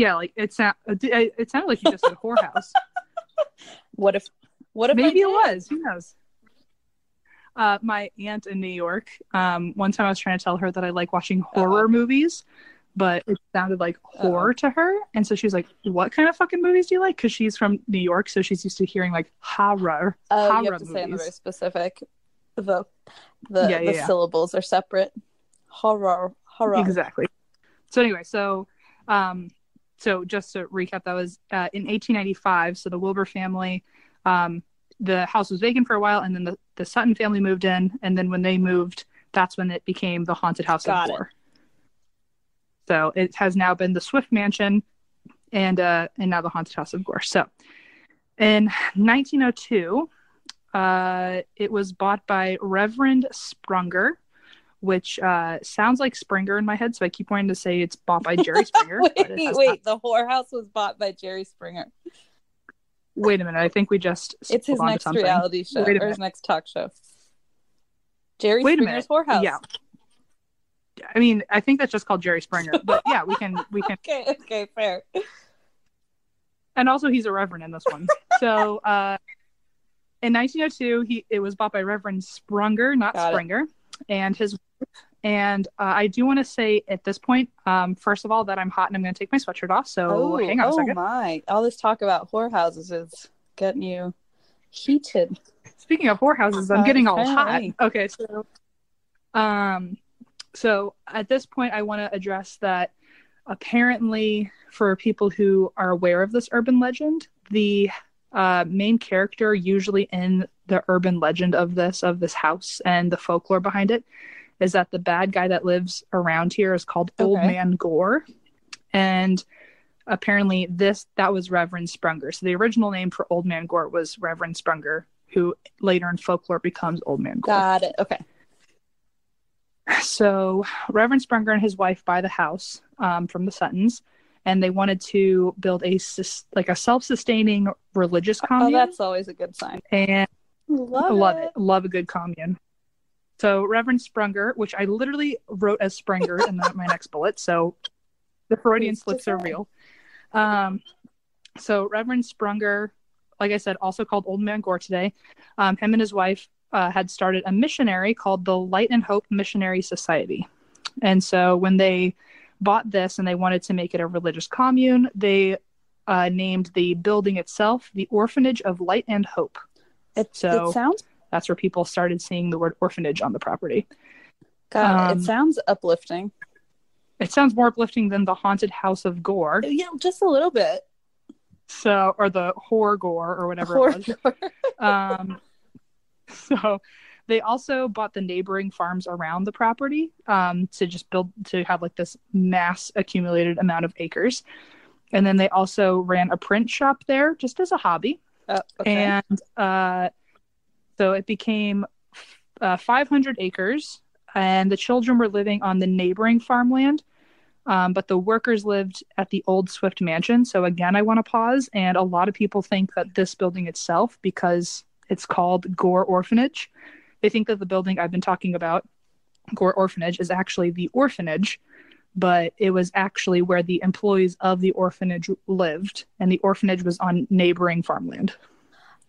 Yeah, like it sound, it, it sounded like you just said whore house. What if? What if? Maybe it was. Who knows? Uh, my aunt in New York. Um, one time I was trying to tell her that I like watching horror Uh-oh. movies, but it sounded like horror Uh-oh. to her, and so she was like, "What kind of fucking movies do you like?" Because she's from New York, so she's used to hearing like horror. Oh, horror you have to movies. say I'm very specific. the the, yeah, yeah, the yeah. syllables are separate. Horror, horror. Exactly. So anyway, so um, so just to recap, that was uh, in eighteen ninety-five. So the Wilbur family, um, the house was vacant for a while, and then the, the Sutton family moved in, and then when they moved, that's when it became the Haunted House Got of Gore. So it has now been the Swift Mansion, and uh, and now the Haunted House of Gore. So In nineteen oh two, uh, it was bought by Reverend Sprunger, which uh, sounds like Springer in my head, so I keep wanting to say it's bought by Jerry Springer. wait, wait not... the whorehouse was bought by Jerry Springer. Wait a minute, I think we just... It's his next reality show, or his next talk show. Jerry wait Springer's Whorehouse. Yeah. I mean, I think that's just called Jerry Springer, but yeah, we can... we can. okay, okay, fair. And also, he's a reverend in this one. So, uh, in nineteen oh two, he it was bought by Reverend Sprunger, not Got Springer. It. And his wife. And uh, I do want to say at this point, um, first of all, that I'm hot and I'm going to take my sweatshirt off. So oh, hang on oh a second. Oh my! All this talk about whorehouses is getting you heated. Speaking of whorehouses, I'm uh, getting all hot. Okay, so, um, so at this point, I want to address that. Apparently, for people who are aware of this urban legend, the uh, main character usually in the urban legend of this of this house and the folklore behind it is that the bad guy that lives around here is called okay. Old Man Gore, and apparently this that was Reverend Sprunger. So the original name for Old Man Gore was Reverend Sprunger, who later in folklore becomes Old Man Gore. Got it. Okay. So Reverend Sprunger and his wife buy the house um, from the Suttons, and they wanted to build a like a self-sustaining religious commune. Oh, that's always a good sign. And love, love it. it. Love a good commune. So Reverend Sprunger, which I literally wrote as Springer in the, my next bullet, so the Freudian slips are real. Um, so Reverend Sprunger, like I said, also called Old Man Gore today, um, him and his wife Uh, had started a missionary called the Light and Hope Missionary Society. And so when they bought this and they wanted to make it a religious commune, they uh, named the building itself the Orphanage of Light and Hope. It, so it sounds... that's where people started seeing the word orphanage on the property. God, um, it sounds uplifting. It sounds more uplifting than the Haunted House of Gore. Yeah, just a little bit. So, or the Whore Gore or whatever Whore it was. Gore. Um So they also bought the neighboring farms around the property um, to just build, to have like this mass accumulated amount of acres. And then they also ran a print shop there just as a hobby. Oh, okay. And uh, so it became uh, five hundred acres, and the children were living on the neighboring farmland. Um, but the workers lived at the old Swift Mansion. So again, I want to pause. And a lot of people think that this building itself, because it's called Gore Orphanage, they think that the building I've been talking about, Gore Orphanage, is actually the orphanage, but it was actually where the employees of the orphanage lived, and the orphanage was on neighboring farmland.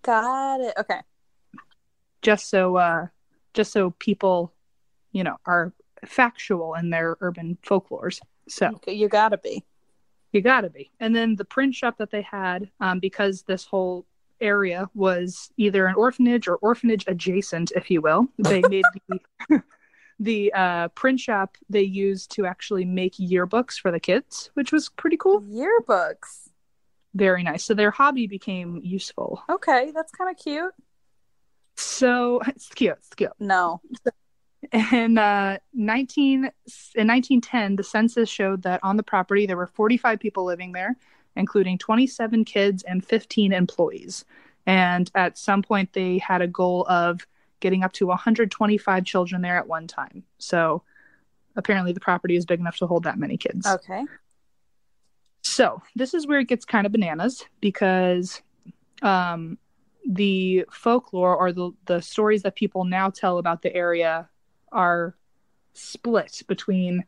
Got it. Okay. Just so, uh, just so people, you know, are factual in their urban folklores. So you gotta be, you gotta be. And then the print shop that they had, um, because this whole area was either an orphanage or orphanage adjacent, if you will. They made the, the uh, print shop they used to actually make yearbooks for the kids, which was pretty cool. Yearbooks. Very nice. So their hobby became useful. Okay, that's kind of cute. So it's cute. It's cute. No. In, uh, nineteen, in nineteen ten, the census showed that on the property there were forty-five people living there, including twenty-seven kids and fifteen employees. And at some point, they had a goal of getting up to one hundred twenty-five children there at one time. So apparently the property is big enough to hold that many kids. Okay. So this is where it gets kind of bananas, because um, the folklore, or the, the stories that people now tell about the area, are split between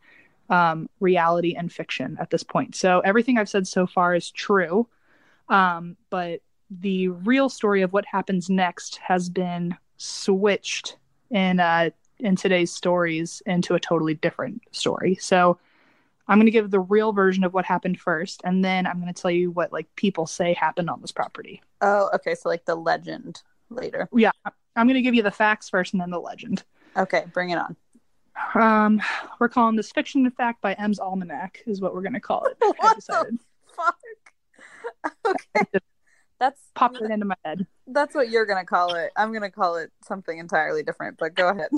Um, reality and fiction at this point. So everything I've said so far is true, um, but the real story of what happens next has been switched in uh, in today's stories into a totally different story. So I'm going to give the real version of what happened first, and then I'm going to tell you what like people say happened on this property. Oh, okay. So like the legend later. Yeah, I'm going to give you the facts first, and then the legend. Okay, bring it on. Um, we're calling this Fiction and Fact by M's Almanac is what we're going to call it. What I decided. The fuck? Okay. That's popped it into my head. That's what you're going to call it. I'm going to call it something entirely different, but go ahead.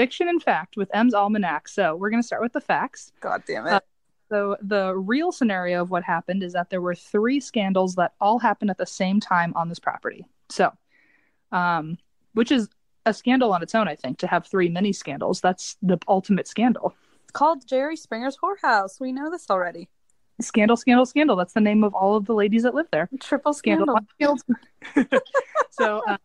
Fiction and Fact with M's Almanac. So we're going to start with the facts. God damn it. Uh, So the real scenario of what happened is that there were three scandals that all happened at the same time on this property. So, um, which is a scandal on its own, I think, to have three mini scandals. That's the ultimate scandal. It's called Jerry Springer's Whorehouse. We know this already. Scandal, scandal, scandal. That's the name of all of the ladies that live there. Triple scandal. Scandal. So, uh,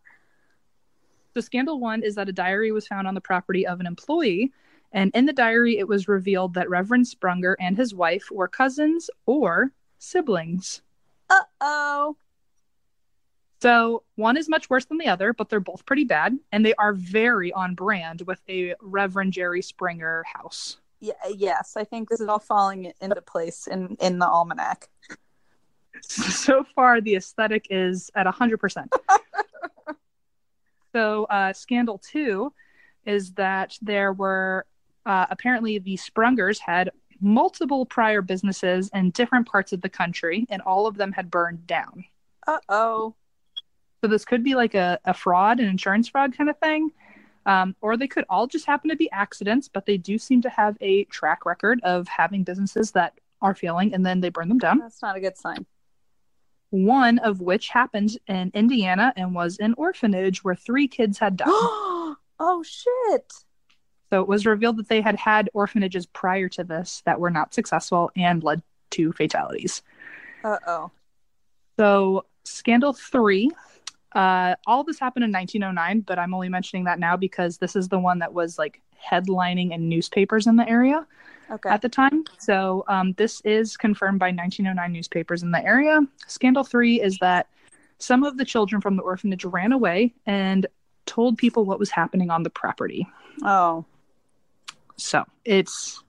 so scandal one is that a diary was found on the property of an employee. And in the diary, it was revealed that Reverend Sprunger and his wife were cousins or siblings. Uh-oh. So one is much worse than the other, but they're both pretty bad. And they are very on brand with a Reverend Jerry Springer house. Yeah, yes, I think this is all falling into place in, in the almanac. So far, the aesthetic is at one hundred percent. So uh, scandal two is that there were... Uh, apparently, the Sprungers had multiple prior businesses in different parts of the country, and all of them had burned down. Uh-oh. So this could be like a, a fraud, an insurance fraud kind of thing. Um, or they could all just happen to be accidents, but they do seem to have a track record of having businesses that are failing, and then they burn them down. That's not a good sign. One of which happened in Indiana and was an orphanage where three kids had died. Oh, shit. So it was revealed that they had had orphanages prior to this that were not successful and led to fatalities. Uh-oh. So scandal three, uh, all of this happened in nineteen oh nine, but I'm only mentioning that now because this is the one that was like headlining in newspapers in the area okay. at the time. So um, this is confirmed by nineteen oh nine newspapers in the area. Scandal three is that some of the children from the orphanage ran away and told people what was happening on the property. Oh. So it's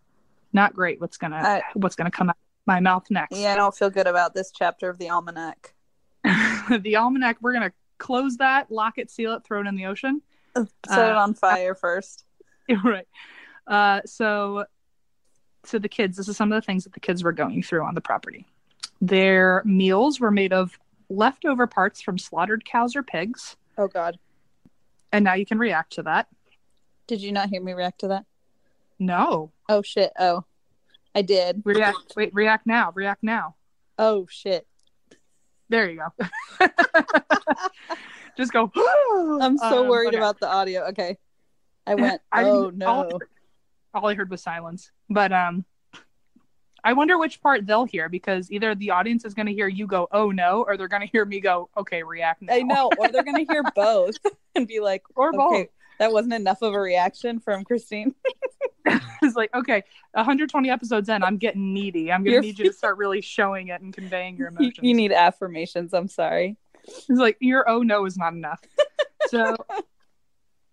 not great what's gonna I, what's gonna come out of my mouth next. Yeah, I don't feel good about this chapter of the almanac. The almanac, we're gonna close that, lock it, seal it, throw it in the ocean. Set uh, it on fire uh, first. Right. Uh, so, so the kids. This is some of the things that the kids were going through on the property. Their meals were made of leftover parts from slaughtered cows or pigs. Oh God. And now you can react to that. Did you not hear me react to that? No. Oh, shit. Oh, I did. React. Wait, react now. React now. Oh, shit. There you go. Just go. I'm so um, worried okay. about the audio. Okay. I went, I oh, no. All I, heard, all I heard was silence. But um, I wonder which part they'll hear, because either the audience is going to hear you go, oh, no, or they're going to hear me go, okay, react now. I know. Or they're going to hear both and be like, or okay. both. That wasn't enough of a reaction from Christine. It's like, okay, one hundred twenty episodes in, I'm getting needy. I'm going to need you to start really showing it and conveying your emotions. You need affirmations. I'm sorry. It's like, your oh no is not enough. So,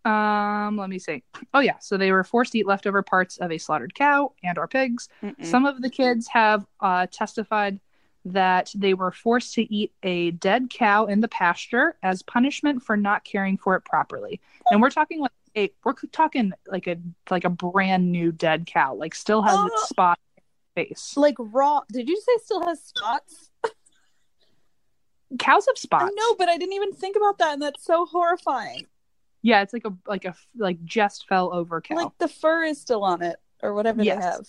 um, let me see. Oh, yeah. So they were forced to eat leftover parts of a slaughtered cow and or pigs. Mm-mm. Some of the kids have uh, testified that they were forced to eat a dead cow in the pasture as punishment for not caring for it properly. And we're talking like a we're talking like a like a brand new dead cow, like still has uh, its spot in its face. Like raw. Did you say still has spots? Cows have spots. No, but I didn't even think about that, and that's so horrifying. Yeah, it's like a like a like just fell over cow. Like the fur is still on it or whatever yes. they have.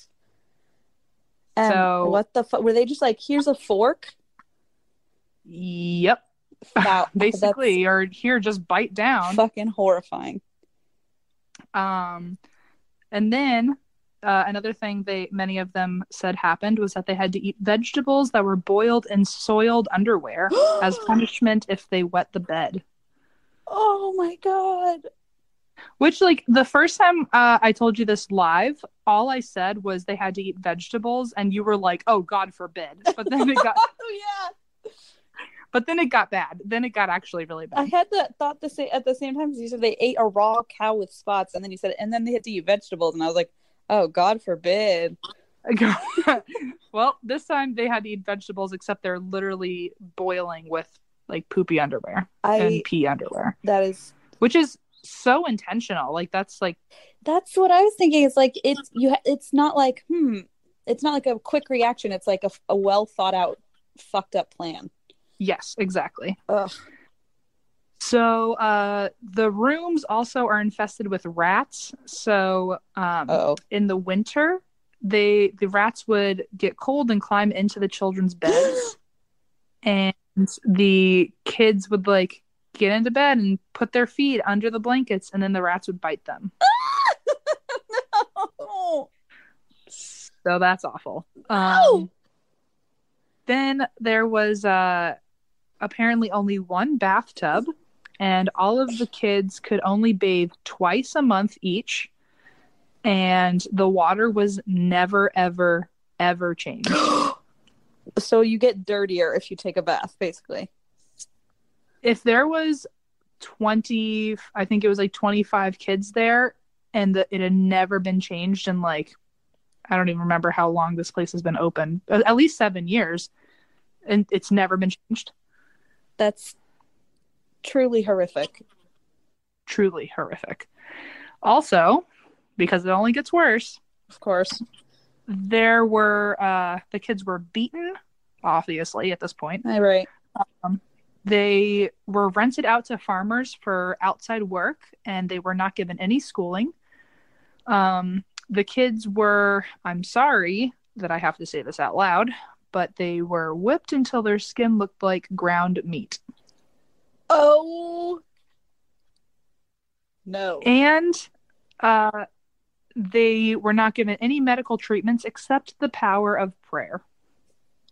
And so what the fuck? Were they just like, here's a fork? Yep. Wow, basically, or here, just bite down. Fucking horrifying. Um, and then uh, another thing they many of them said happened was that they had to eat vegetables that were boiled in soiled underwear as punishment if they wet the bed. Oh my God. Which, like, the first time uh, I told you this live, all I said was they had to eat vegetables, and you were like, "Oh, God forbid!" But then it got, oh yeah. But then it got bad. Then it got actually really bad. I had that thought the same at the same time. You said they ate a raw cow with spots, and then you said, and then they had to eat vegetables, and I was like, "Oh, God forbid!" Well, this time they had to eat vegetables, except they're literally boiling with like poopy underwear I... and pee underwear. That is, which is. So intentional, like that's like that's what I was thinking. It's like it's you. Ha- it's not like hmm. It's not like a quick reaction. It's like a, a well thought out, fucked up plan. Yes, exactly. Ugh. So uh, the rooms also are infested with rats. So um, in the winter, they the rats would get cold and climb into the children's beds, and the kids would like get into bed and put their feet under the blankets, and then the rats would bite them. No. So that's awful. No. Um, then there was uh, apparently only one bathtub, and all of the kids could only bathe twice a month each, and the water was never, ever, ever changed. So you get dirtier if you take a bath, basically. If there was twenty, I think it was like twenty-five kids there, and the, it had never been changed in like, I don't even remember how long this place has been open, at least seven years, and it's never been changed. That's truly horrific. Truly horrific. Also, because it only gets worse. Of course. There were, uh, the kids were beaten, obviously, at this point. All right. Um, they were rented out to farmers for outside work, and they were not given any schooling. Um, the kids were, I'm sorry that I have to say this out loud, but they were whipped until their skin looked like ground meat. Oh. No. And, uh, they were not given any medical treatments except the power of prayer.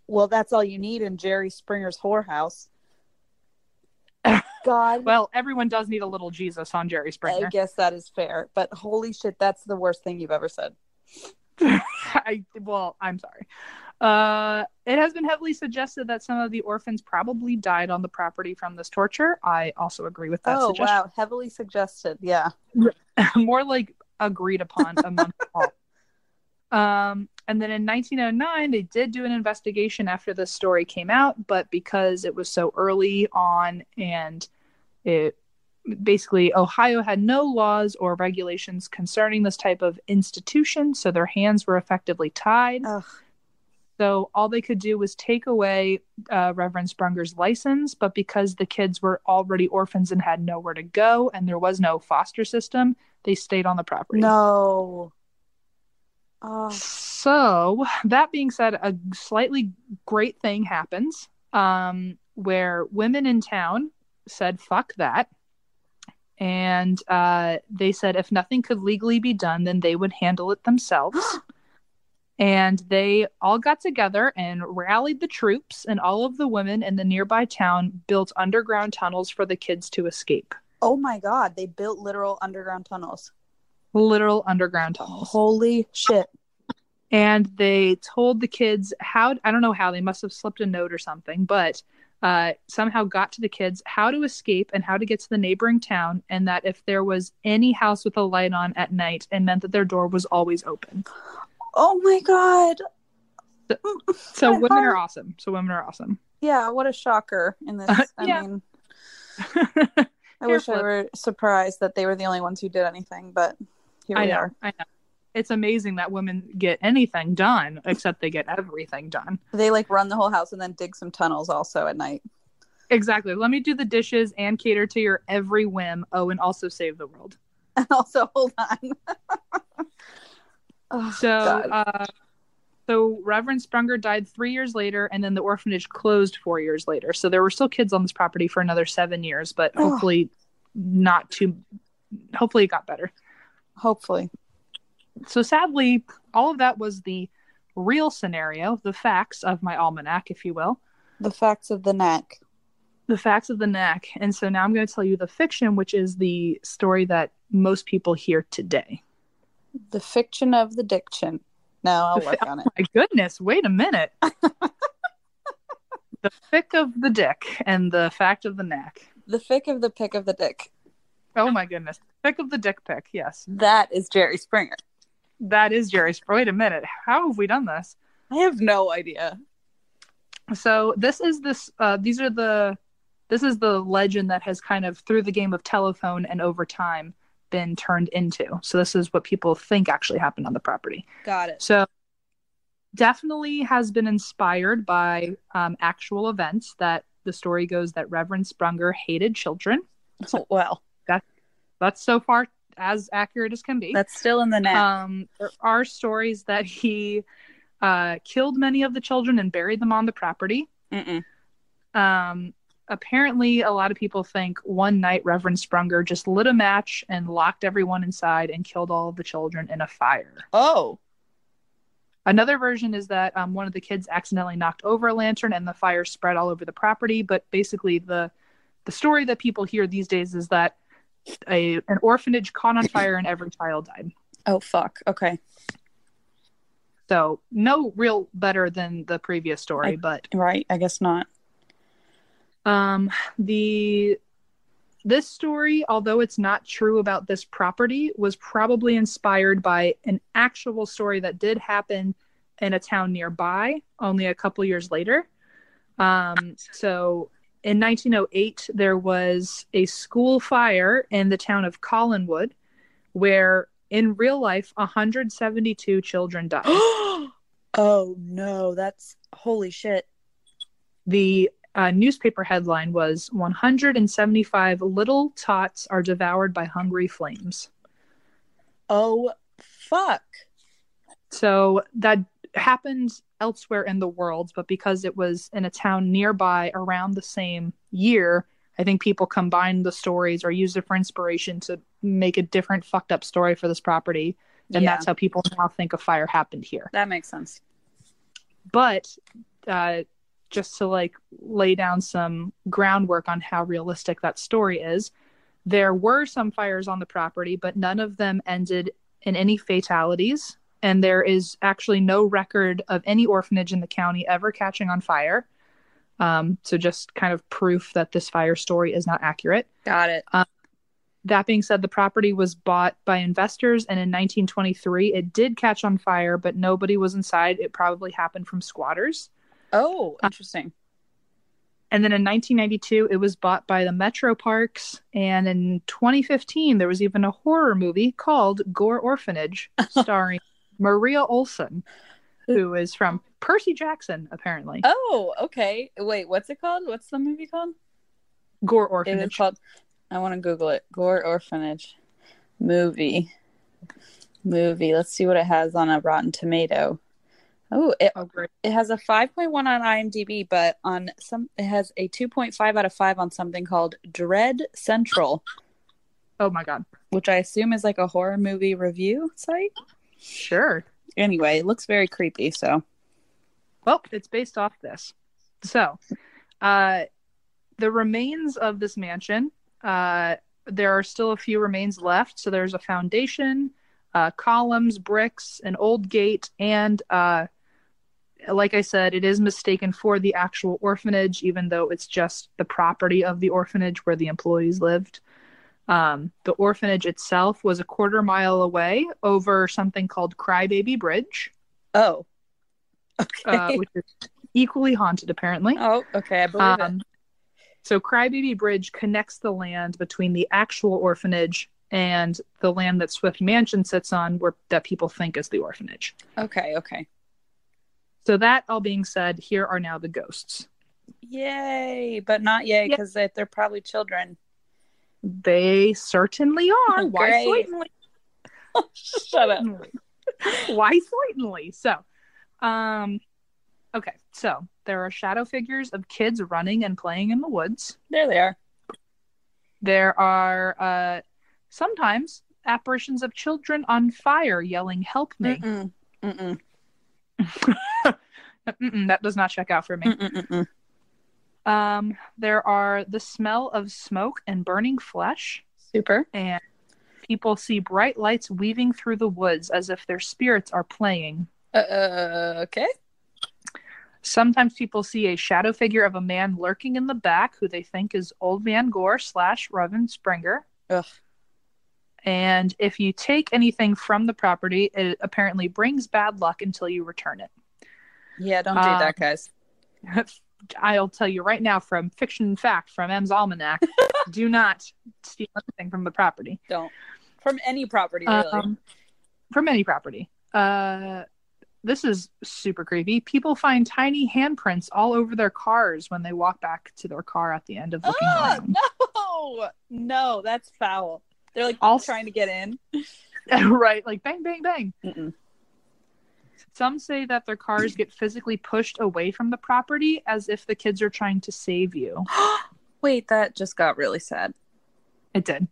Well, that's all you need in Jerry Springer's whorehouse. God. Well, everyone does need a little Jesus on Jerry Springer. I guess that is fair, but holy shit, that's the worst thing you've ever said. I, well, I'm sorry. Uh, it has been heavily suggested that some of the orphans probably died on the property from this torture. I also agree with that oh, suggestion. Oh, wow. Heavily suggested, yeah. More like agreed upon among all. Um, and then in nineteen oh nine, they did do an investigation after this story came out, but because it was so early on and it basically Ohio had no laws or regulations concerning this type of institution, so their hands were effectively tied. Ugh. So all they could do was take away uh, Reverend Sprunger's license, but because the kids were already orphans and had nowhere to go and there was no foster system, they stayed on the property. No. Oh. So, that being said, a slightly great thing happens um, where women in town said, fuck that. And uh, they said if nothing could legally be done, then they would handle it themselves. And they all got together and rallied the troops, and all of the women in the nearby town built underground tunnels for the kids to escape. Oh my God, they built literal underground tunnels. Literal underground tunnels. Holy shit. And they told the kids how, I don't know how, they must have slipped a note or something, but uh, somehow got to the kids how to escape and how to get to the neighboring town, and that if there was any house with a light on at night, it meant that their door was always open. Oh my God. So, so women heart. are awesome. So women are awesome. Yeah, what a shocker in this. I yeah. mean... I Hair wish flip. I were surprised that they were the only ones who did anything, but here I we know, are. I know. It's amazing that women get anything done, except they get everything done. They, like, run the whole house and then dig some tunnels also at night. Exactly. Let me do the dishes and cater to your every whim. Oh, and also save the world. And also, hold on. oh, so, uh, so Reverend Sprunger died three years later, and then the orphanage closed four years later. So there were still kids on this property for another seven years, but oh. hopefully not too, hopefully it got better. Hopefully. So sadly, all of that was the real scenario, the facts of my almanac, if you will. The facts of the knack. The facts of the knack. And so now I'm going to tell you the fiction, which is the story that most people hear today. The fiction of the diction. No, I'll work on it. Oh my goodness, wait a minute. The fic of the dick and the fact of the knack. The fic of the pick of the dick. Oh my goodness. Fic of the dick pick, yes. That is Jerry Springer. That is Jerry Springer. Wait a minute. How have we done this? I have no idea. So this is this uh, these are the this is the legend that has kind of through the game of telephone and over time been turned into. So this is what people think actually happened on the property. Got it. So definitely has been inspired by um, actual events that the story goes that Reverend Sprunger hated children. So, well, that that's so far as accurate as can be. That's still in the net. Um, there are stories that he uh, killed many of the children and buried them on the property. Mm-mm. Um, apparently, a lot of people think one night Reverend Sprunger just lit a match and locked everyone inside and killed all of the children in a fire. Oh. Another version is that um, one of the kids accidentally knocked over a lantern and the fire spread all over the property. But basically, the the story that people hear these days is that a an orphanage caught on fire and every child died. Oh, fuck. Okay. So no real better than the previous story, I, but... Right, I guess not. Um, the this story, although it's not true about this property, was probably inspired by an actual story that did happen in a town nearby only a couple years later. Um, so in nineteen oh eight, there was a school fire in the town of Collinwood where... in real life, one hundred seventy-two children died. Oh, no. That's... Holy shit. The uh, newspaper headline was, one hundred seventy-five little tots are devoured by hungry flames. Oh, fuck. So that happened elsewhere in the world, but because it was in a town nearby around the same year... I think people combined the stories or used it for inspiration to make a different fucked up story for this property. And yeah. That's how people now think a fire happened here. That makes sense. But uh, just to like lay down some groundwork on how realistic that story is, there were some fires on the property, but none of them ended in any fatalities. And there is actually no record of any orphanage in the county ever catching on fire. Um, so just kind of proof that this fire story is not accurate. Got it. Um, that being said, the property was bought by investors, and in nineteen twenty-three, it did catch on fire, but nobody was inside. It probably happened from squatters. Oh, interesting. Um, and then in nineteen ninety-two, it was bought by the Metro Parks, and in twenty fifteen, there was even a horror movie called Gore Orphanage, starring Maria Olson, who is from Percy Jackson, apparently. Oh, okay. Wait, what's it called? What's the movie called? Gore Orphanage. It was called... I want to Google it. Gore Orphanage. Movie. Movie. Let's see what it has on a Rotten Tomato. Oh, it, oh, great. It has a five point one on IMDb, but on some, it has a two point five out of five on something called Dread Central. Oh, my God. Which I assume is like a horror movie review site? Sure. Anyway, it looks very creepy, so... Well, it's based off this. So, uh, the remains of this mansion, uh, there are still a few remains left. So there's a foundation, uh, columns, bricks, an old gate. And uh, like I said, it is mistaken for the actual orphanage, even though it's just the property of the orphanage where the employees lived. Um, the orphanage itself was a quarter mile away over something called Crybaby Bridge. Oh, okay. Uh, which is equally haunted, apparently. Oh, okay, I believe um, it. So Crybaby Bridge connects the land between the actual orphanage and the land that Swift Mansion sits on, where that people think is the orphanage. Okay, okay. So that all being said, here are now the ghosts. Yay, but not yay, because yep. they're probably children. They certainly are. Why certainly? Shut up. Why certainly? So... Um, okay, so there are shadow figures of kids running and playing in the woods. There they are. There are, uh, sometimes apparitions of children on fire yelling, "Help me." Mm-mm. Mm-mm. Mm-mm, that does not check out for me. Mm-mm-mm-mm. Um, there are the smell of smoke and burning flesh. Super. And people see bright lights weaving through the woods as if their spirits are playing. Uh, okay. Sometimes people see a shadow figure of a man lurking in the back who they think is Old Man Gore slash Reverend Sprunger. Ugh. And if you take anything from the property, it apparently brings bad luck until you return it. Yeah, don't do um, that, guys. I'll tell you right now from Fiction and Fact from M's Almanac, do not steal anything from the property. Don't. From any property, really. Um, from any property. Uh... This is super creepy. People find tiny handprints all over their cars when they walk back to their car at the end of looking around. Oh, no! No, that's foul. They're like all trying to get in. Right, like bang, bang, bang. Mm-mm. Some say that their cars get physically pushed away from the property as if the kids are trying to save you. Wait, that just got really sad. It did.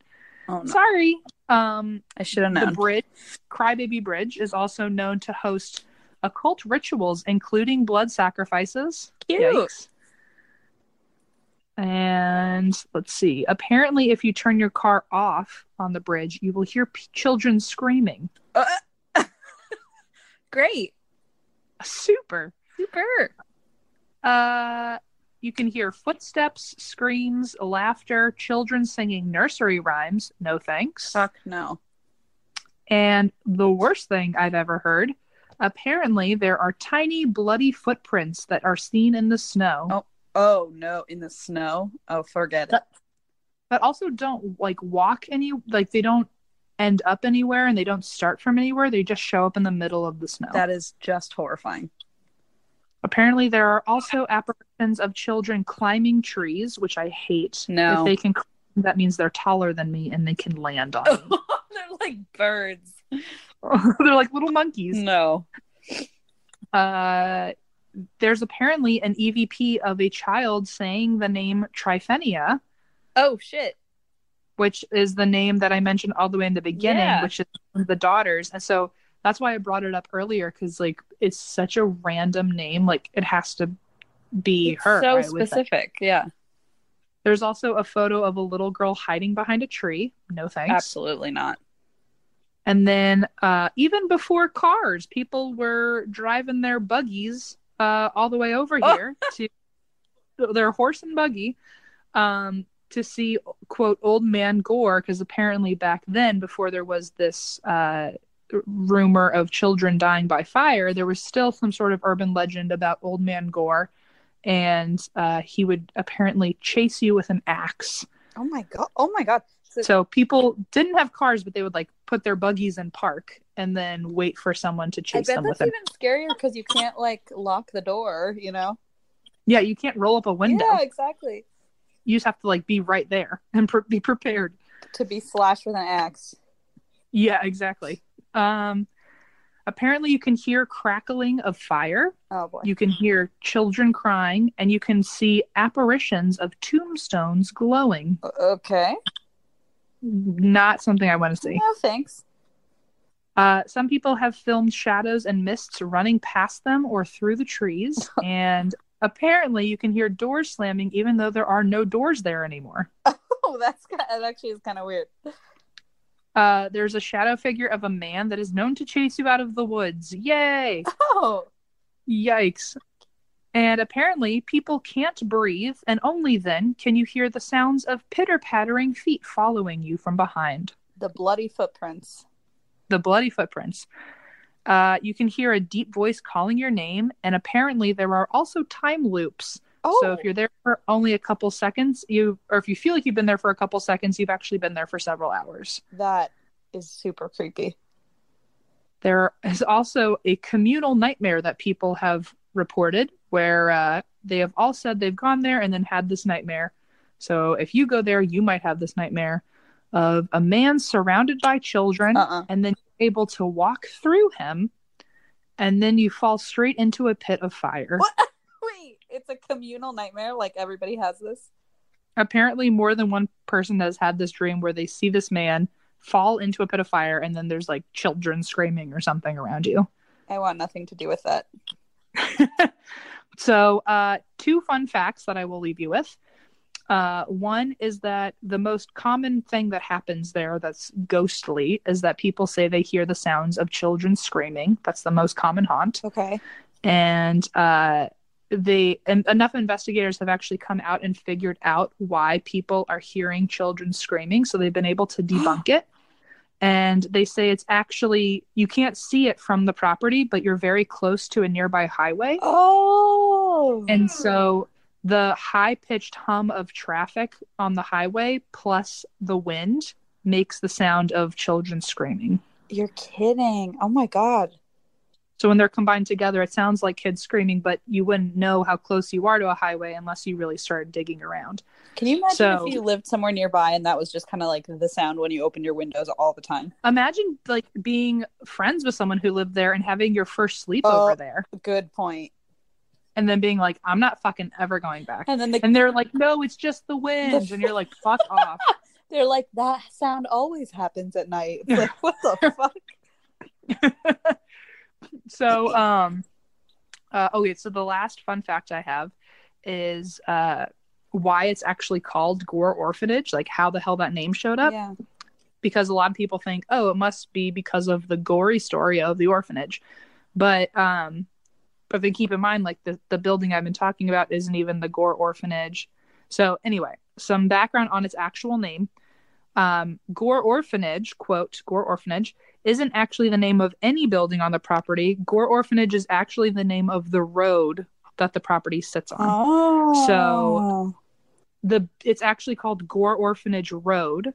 Oh, no. Sorry. Um, I should have known. The bridge, Crybaby Bridge, is also known to host occult rituals, including blood sacrifices. Cute. Yikes. And let's see. Apparently, if you turn your car off on the bridge, you will hear p- children screaming. Uh, great. Super. Super. Uh, you can hear footsteps, screams, laughter, children singing nursery rhymes. No thanks. Fuck no. And the worst thing I've ever heard, apparently there are tiny bloody footprints that are seen in the snow. Oh. Oh, no, in the snow? Oh, forget it. But also don't, like, walk any... Like, they don't end up anywhere, and they don't start from anywhere. They just show up in the middle of the snow. That is just horrifying. Apparently, there are also apparitions of children climbing trees, which I hate. No. If they can... That means they're taller than me, and they can land on me. They're like birds. They're like little monkeys. No. Uh... There's apparently an E V P of a child saying the name Tryphena. Oh, shit. Which is the name that I mentioned all the way in the beginning, yeah. Which is the daughters. And so that's why I brought it up earlier, because, like, it's such a random name. Like, it has to be it's her. So right, specific, yeah. There's also a photo of a little girl hiding behind a tree. No thanks. Absolutely not. And then uh, even before cars, people were driving their buggies Uh, all the way over here oh. to their horse and buggy um, to see, quote, old man Gore, because apparently back then, before there was this uh, rumor of children dying by fire, there was still some sort of urban legend about old man Gore, and uh, he would apparently chase you with an axe. Oh my god! Oh my god! So-, so people didn't have cars, but they would like put their buggies in park and then wait for someone to chase them with it. I bet that's even scarier because you can't, like, lock the door, you know? Yeah, you can't roll up a window. Yeah, exactly. You just have to, like, be right there and pre- be prepared. To be slashed with an axe. Yeah, exactly. Um, apparently you can hear crackling of fire. Oh, boy. You can hear children crying, and you can see apparitions of tombstones glowing. Okay. Not something I want to see. No, thanks. Uh, some people have filmed shadows and mists running past them or through the trees, and apparently you can hear doors slamming even though there are no doors there anymore. Oh, that's that actually is kind of weird. Uh, there's a shadow figure of a man that is known to chase you out of the woods. Yay! Oh! Yikes. And apparently people can't breathe, and only then can you hear the sounds of pitter-pattering feet following you from behind. The bloody footprints. The bloody footprints. Uh, you can hear a deep voice calling your name, and apparently there are also time loops. Oh. So if you're there for only a couple seconds, you or if you feel like you've been there for a couple seconds, you've actually been there for several hours. That is super creepy. There is also a communal nightmare that people have reported, where uh, they have all said they've gone there and then had this nightmare. So if you go there, you might have this nightmare of a man surrounded by children, uh-uh. and then you're able to walk through him, and then you fall straight into a pit of fire. What? Wait, it's a communal nightmare? Like, everybody has this? Apparently, more than one person has had this dream where they see this man fall into a pit of fire, and then there's, like, children screaming or something around you. I want nothing to do with that. So, uh, two fun facts that I will leave you with. Uh, one is that the most common thing that happens there that's ghostly is that people say they hear the sounds of children screaming. That's the most common haunt. Okay. And uh, they and enough investigators have actually come out and figured out why people are hearing children screaming. So they've been able to debunk it. And they say it's actually, you can't see it from the property, but you're very close to a nearby highway. Oh. And so... the high-pitched hum of traffic on the highway plus the wind makes the sound of children screaming. You're kidding. Oh, my God. So when they're combined together, it sounds like kids screaming, but you wouldn't know how close you are to a highway unless you really started digging around. Can you imagine so, if you lived somewhere nearby and that was just kind of like the sound when you opened your windows all the time? Imagine like being friends with someone who lived there and having your first sleepover oh, there. Good point. And then being like, I'm not fucking ever going back. And then the- and they're like, no, it's just the wind. And you're like, fuck off. They're like, that sound always happens at night. It's like, what the fuck? So, um, uh, okay, so the last fun fact I have is uh, why it's actually called Gore Orphanage. Like, how the hell that name showed up. Yeah. Because a lot of people think, oh, it must be because of the gory story of the orphanage. But... um. But then keep in mind, like, the, the building I've been talking about isn't even the Gore Orphanage. So anyway, some background on its actual name. Um, Gore Orphanage, quote, Gore Orphanage, isn't actually the name of any building on the property. Gore Orphanage is actually the name of the road that the property sits on. Oh. So the it's actually called Gore Orphanage Road,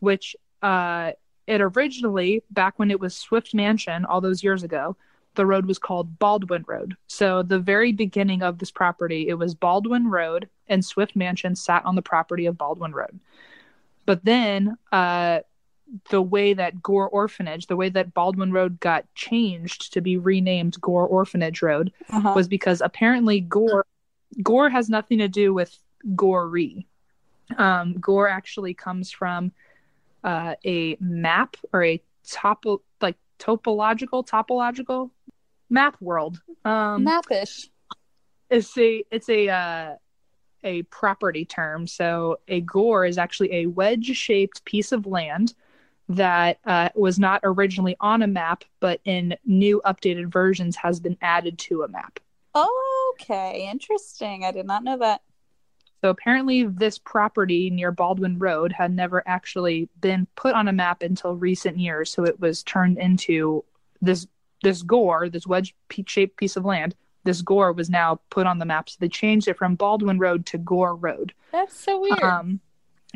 which uh, it originally, back when it was Swift Mansion all those years ago, the road was called Baldwin Road. So the very beginning of this property, it was Baldwin Road, and Swift Mansion sat on the property of Baldwin Road. But then uh, the way that Gore Orphanage, the way that Baldwin Road got changed to be renamed Gore Orphanage Road uh-huh. was because apparently Gore Gore has nothing to do with gory. Um, gore actually comes from uh, a map or a topo- like topological, topological map world. Um, Mapish. It's a it's a uh, a property term. So a gore is actually a wedge-shaped piece of land that uh, was not originally on a map, but in new updated versions has been added to a map. Oh, okay, interesting. I did not know that. So apparently, this property near Baldwin Road had never actually been put on a map until recent years. So it was turned into this. This gore, this wedge-shaped piece of land, this gore was now put on the map. So they changed it from Baldwin Road to Gore Road. That's so weird. Um,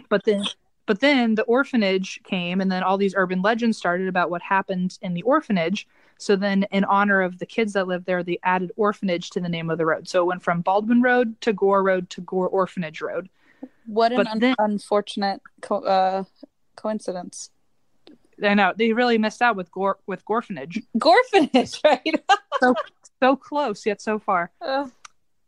but then, but then the orphanage came, and then all these urban legends started about what happened in the orphanage. So then, in honor of the kids that lived there, they added orphanage to the name of the road. So it went from Baldwin Road to Gore Road to Gore Orphanage Road. What an un- then, unfortunate co- uh, coincidence! I know, they really missed out with Gore with Gorfinage. Gorfinage, right? so, so close yet so far. Ugh.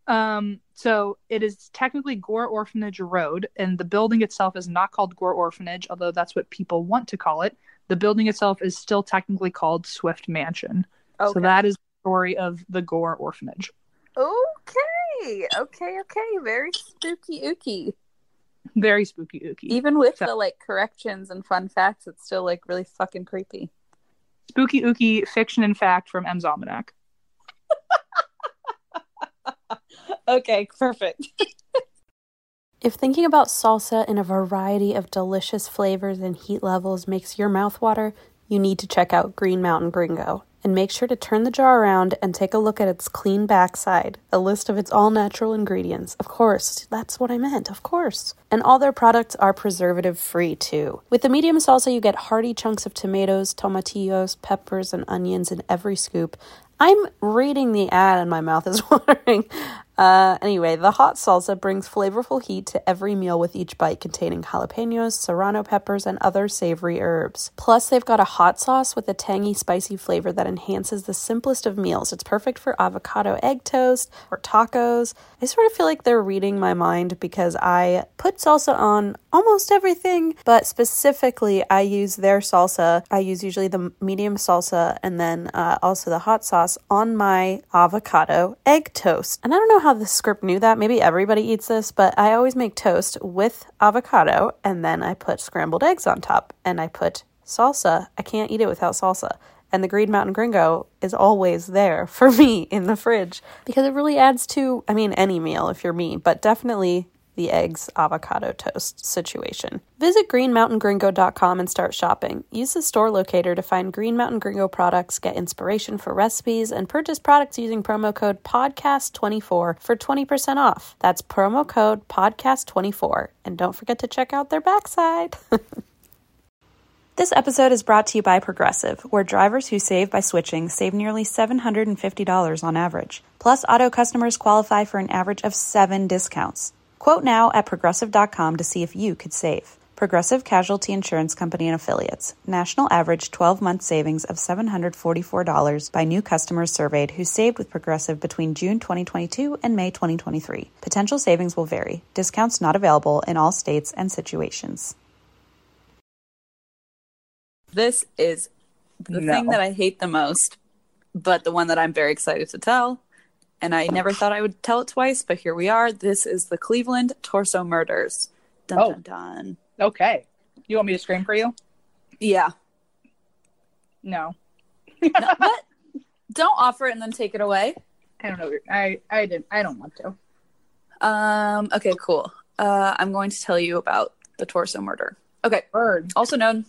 Um, so it is technically Gore Orphanage Road, and the building itself is not called Gore Orphanage, although that's what people want to call it. The building itself is still technically called Swift Mansion. Okay. So that is the story of the Gore Orphanage. Okay. Okay, okay. Very spooky ooky. Very spooky ooky. Even with so, the like corrections and fun facts, it's still like really fucking creepy. Spooky ooky fiction and fact from M's Almanac. Okay, perfect. If thinking about salsa in a variety of delicious flavors and heat levels makes your mouth water, you need to check out Green Mountain Gringo. And make sure to turn the jar around and take a look at its clean backside. A list of its all-natural ingredients. Of course, that's what I meant, of course. And all their products are preservative-free, too. With the medium salsa, you get hearty chunks of tomatoes, tomatillos, peppers, and onions in every scoop. I'm reading the ad and my mouth is watering. Uh, anyway, the hot salsa brings flavorful heat to every meal with each bite, containing jalapenos, serrano peppers, and other savory herbs. Plus, they've got a hot sauce with a tangy, spicy flavor that enhances the simplest of meals. It's perfect for avocado egg toast or tacos. I sort of feel like they're reading my mind because I put salsa on almost everything, but specifically I use their salsa. I use usually the medium salsa and then uh, also the hot sauce on my avocado egg toast. And I don't know how how the script knew that. Maybe everybody eats this, but I always make toast with avocado and then I put scrambled eggs on top and I put salsa. I can't eat it without salsa. And the Green Mountain Gringo is always there for me in the fridge because it really adds to, I mean, any meal if you're me, but definitely the eggs avocado toast situation. Visit green mountain gringo dot com and start shopping. Use the store locator to find Green Mountain Gringo products, get inspiration for recipes, and purchase products using promo code podcast twenty-four for twenty percent off. That's promo code podcast twenty-four. And don't forget to check out their backside. This episode is brought to you by Progressive, where drivers who save by switching save nearly seven hundred fifty dollars on average. Plus, auto customers qualify for an average of seven discounts. Quote now at progressive dot com to see if you could save. Progressive Casualty Insurance Company and Affiliates. National average twelve month savings of seven hundred forty-four dollars by new customers surveyed who saved with Progressive between June twenty twenty-two and May twenty twenty-three. Potential savings will vary. Discounts not available in all states and situations. This is the no. thing that I hate the most, but the one that I'm very excited to tell. And I never thought I would tell it twice, but here we are. This is the Cleveland Torso Murders. Dun, oh. dun, dun. Okay. You want me to scream for you? Yeah. No. No, what? Don't offer it and then take it away. I don't know. I, I didn't. I don't want to. Um. Okay, cool. Uh, I'm going to tell you about the Torso Murder. Okay. Bird. Also known,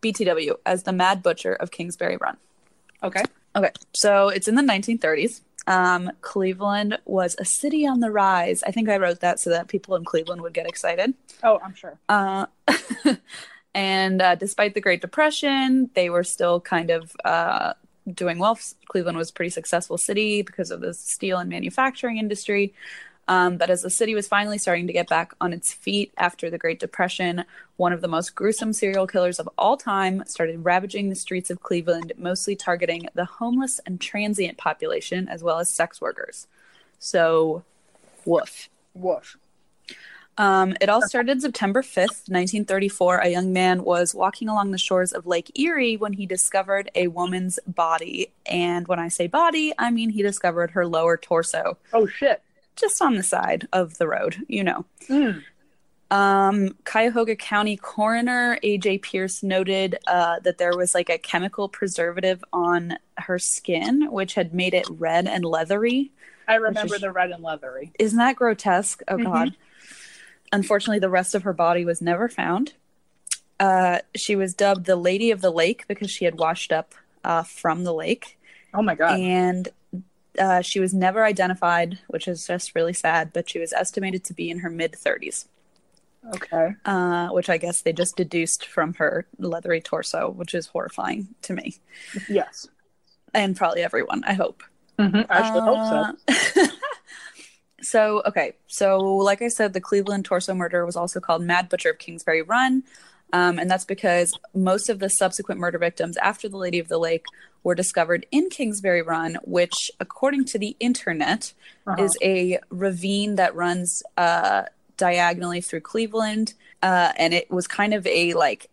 B T W, as the Mad Butcher of Kingsbury Run. Okay. Okay. So it's in the nineteen thirties. Um, Cleveland was a city on the rise. I think I wrote that so that people in Cleveland would get excited. Oh, I'm sure. Uh, and uh, despite the Great Depression, they were still kind of uh, doing well. Cleveland was a pretty successful city because of the steel and manufacturing industry. Um, but as the city was finally starting to get back on its feet after the Great Depression, one of the most gruesome serial killers of all time started ravaging the streets of Cleveland, mostly targeting the homeless and transient population, as well as sex workers. So, woof. Woof. Um, it all started September fifth, nineteen thirty-four. A young man was walking along the shores of Lake Erie when he discovered a woman's body. And when I say body, I mean he discovered her lower torso. Oh, shit. Just on the side of the road, you know. Mm. Um, Cuyahoga County coroner A J Pierce noted uh, that there was like a chemical preservative on her skin, which had made it red and leathery. I remember is, the red and leathery. Isn't that grotesque? Oh, mm-hmm. God. Unfortunately, the rest of her body was never found. Uh, she was dubbed the Lady of the Lake because she had washed up uh, from the lake. Oh, my God. And Uh, she was never identified, which is just really sad, but she was estimated to be in her mid-thirties. Okay. Uh, which I guess they just deduced from her leathery torso, which is horrifying to me. Yes. And probably everyone, I hope. Mm-hmm. I should uh, hope so. So, okay. So, like I said, the Cleveland Torso Murder was also called Mad Butcher of Kingsbury Run. Um, and that's because most of the subsequent murder victims after the Lady of the Lake were discovered in Kingsbury Run, which, according to the internet, uh-huh. is a ravine that runs uh, diagonally through Cleveland. Uh, and it was kind of a, like,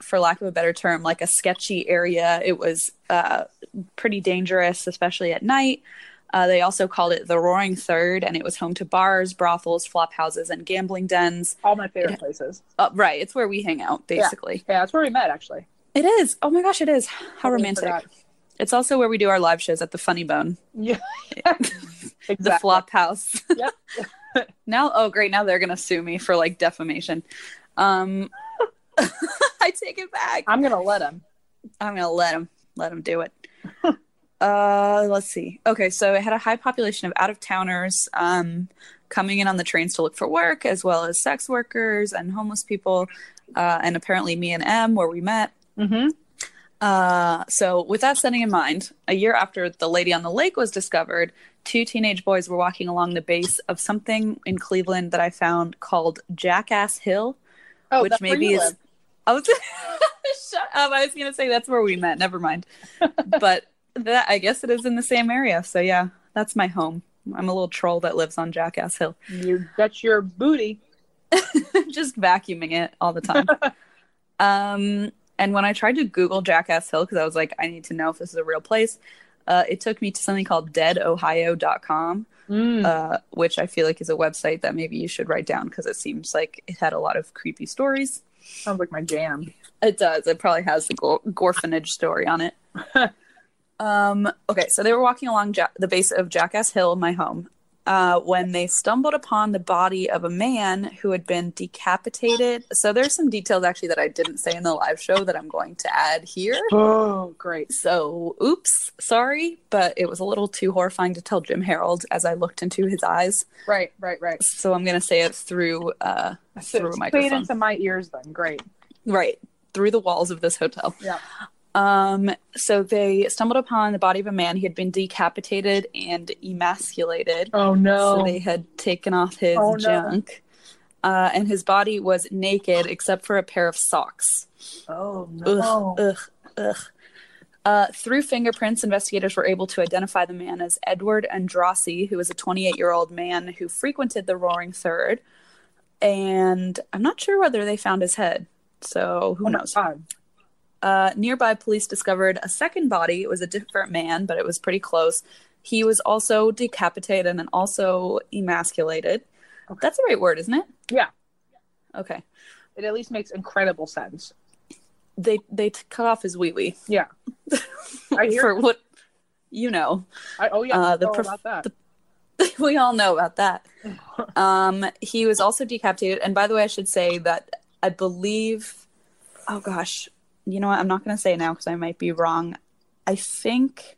for lack of a better term, like a sketchy area. It was uh, pretty dangerous, especially at night. Uh, they also called it the Roaring Third, and it was home to bars, brothels, flop houses, and gambling dens. All my favorite it, places. Uh, right. It's where we hang out, basically. Yeah. yeah, it's where we met, actually. It is. Oh, my gosh, it is. How totally romantic. Forgot. It's also where we do our live shows at the Funny Bone. Yeah. Exactly. The flop house. Yep. Now, oh, great. Now they're going to sue me for, like, defamation. Um, I take it back. I'm going to let them. I'm going to let them. Let them do it. Uh, let's see. Okay, so it had a high population of out-of-towners um, coming in on the trains to look for work, as well as sex workers and homeless people, uh, and apparently me and Em, where we met. Mm-hmm. Uh, so with that setting in mind, a year after the Lady on the Lake was discovered, two teenage boys were walking along the base of something in Cleveland that I found called Jackass Hill. Oh, which that's maybe where you is. Live. I was shut up. I was going to say that's where we met. Never mind. But. That I guess it is in the same area, so yeah, that's my home. I'm a little troll that lives on Jackass Hill. You, that's your booty. Just vacuuming it all the time. um, and when I tried to Google Jackass Hill, because I was like, I need to know if this is a real place, uh, it took me to something called dead ohio dot com, mm. uh, which I feel like is a website that maybe you should write down, because it seems like it had a lot of creepy stories. Sounds like my jam. It does. It probably has the Gore Orphanage story on it. Um, okay, so they were walking along ja- the base of Jackass Hill, my home, uh, when they stumbled upon the body of a man who had been decapitated. So there's some details, actually, that I didn't say in the live show that I'm going to add here. Oh, great. So, oops, sorry, but it was a little too horrifying to tell Jim Harold as I looked into his eyes. Right, right, right. So I'm going to say it through, uh, so through a microphone. Play it into my ears, then. Great. Right. through the walls of this hotel. Yeah. Um, so they stumbled upon the body of a man. He had been decapitated and emasculated. Oh, no. So they had taken off his oh, junk. No. Uh, and his body was naked except for a pair of socks. Oh, no. Ugh, ugh, ugh. Uh, through fingerprints, investigators were able to identify the man as Edward Andrassi, who was a twenty-eight-year-old man who frequented the Roaring Third. And I'm not sure whether they found his head. So who oh, knows? Uh, nearby police discovered a second body. It was a different man, but it was pretty close. He was also decapitated and also emasculated. Okay. That's the right word, isn't it? Yeah. Okay. It at least makes incredible sense. They they t- cut off his wee wee. Yeah. I hear for what you know. I, oh yeah. Uh, the prof- about that. The- we all know about that. um, he was also decapitated, and by the way, I should say that I believe. Oh gosh. You know what? I'm not going to say it now because I might be wrong. I think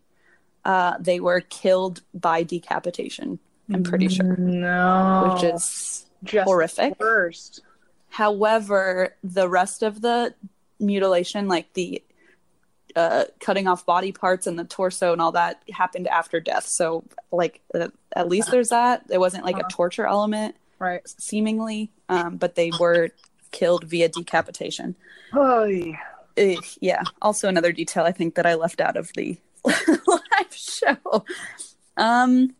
uh, they were killed by decapitation. I'm pretty sure. No. Which is just horrific. Worst. However, the rest of the mutilation, like the uh, cutting off body parts and the torso and all that, happened after death. So, like, uh, at least there's that. It wasn't like uh-huh. a torture element, right? Seemingly, um, but they were killed via decapitation. Oh, yeah. Yeah. Also, another detail I think that I left out of the live show. Um,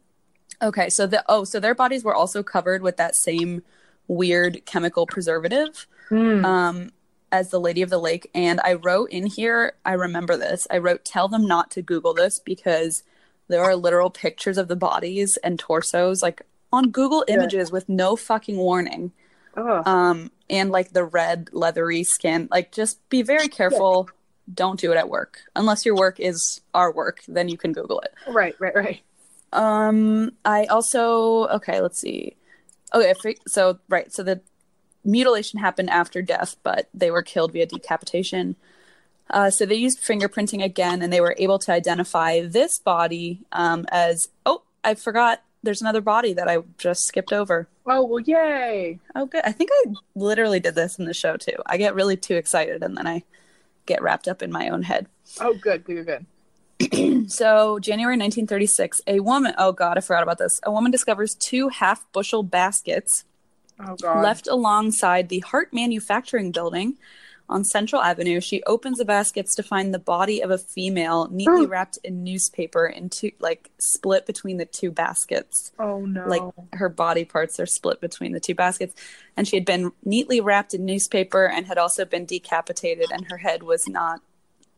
okay. So the oh, so their bodies were also covered with that same weird chemical preservative mm. um, as the Lady of the Lake. And I wrote in here, I remember this. I wrote, "Tell them not to Google this because there are literal pictures of the bodies and torsos like on Google yeah. Images with no fucking warning." Oh. Um, and like the red leathery skin, like just be very careful. Yeah. Don't do it at work. Unless your work is our work, then you can Google it. Right, right, right. Um, I also, okay, let's see. Okay. So, right. So the mutilation happened after death, but they were killed via decapitation. Uh, so they used fingerprinting again, and they were able to identify this body, um, as, oh, I forgot. There's another body that I just skipped over. Oh, well, yay. Oh, good. I think I literally did this in the show, too. I get really too excited, and then I get wrapped up in my own head. Oh, good, good, good. So, January nineteen thirty-six, a woman... Oh, God, I forgot about this. A woman discovers two half-bushel baskets oh, God. left alongside the Hart Manufacturing Building on Central Avenue. She opens the baskets to find the body of a female neatly wrapped in newspaper and two, like split between the two baskets. Oh no. Like her body parts are split between the two baskets. And she had been neatly wrapped in newspaper and had also been decapitated, and her head was not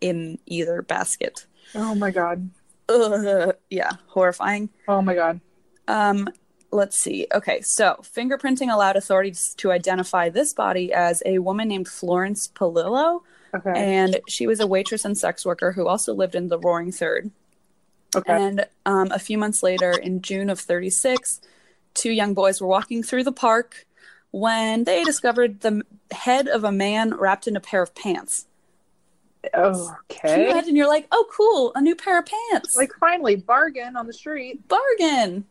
in either basket. Oh my God. Ugh. Yeah. Horrifying. Oh my God. Um, Let's see. Okay, so fingerprinting allowed authorities to identify this body as a woman named Florence Palillo. Okay. And she was a waitress and sex worker who also lived in the Roaring Third. Okay. And um, a few months later, in June of thirty-six, two young boys were walking through the park when they discovered the head of a man wrapped in a pair of pants. Okay. Can you imagine? You're like, oh, cool, a new pair of pants. Like, finally, bargain on the street. Bargain.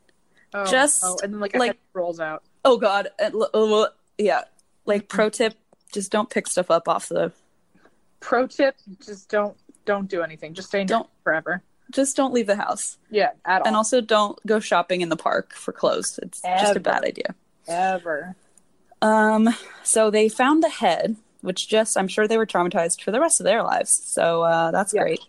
Oh, just oh, and then like, like rolls out. Oh God, yeah. Like pro tip, just don't pick stuff up off the. Pro tip, just don't don't do anything. Just stay in don't forever. Just don't leave the house. Yeah, at all. And also don't go shopping in the park for clothes. It's ever, just a bad idea. Ever. Um. So they found the head, which just I'm sure they were traumatized for the rest of their lives. So uh, that's yeah. great.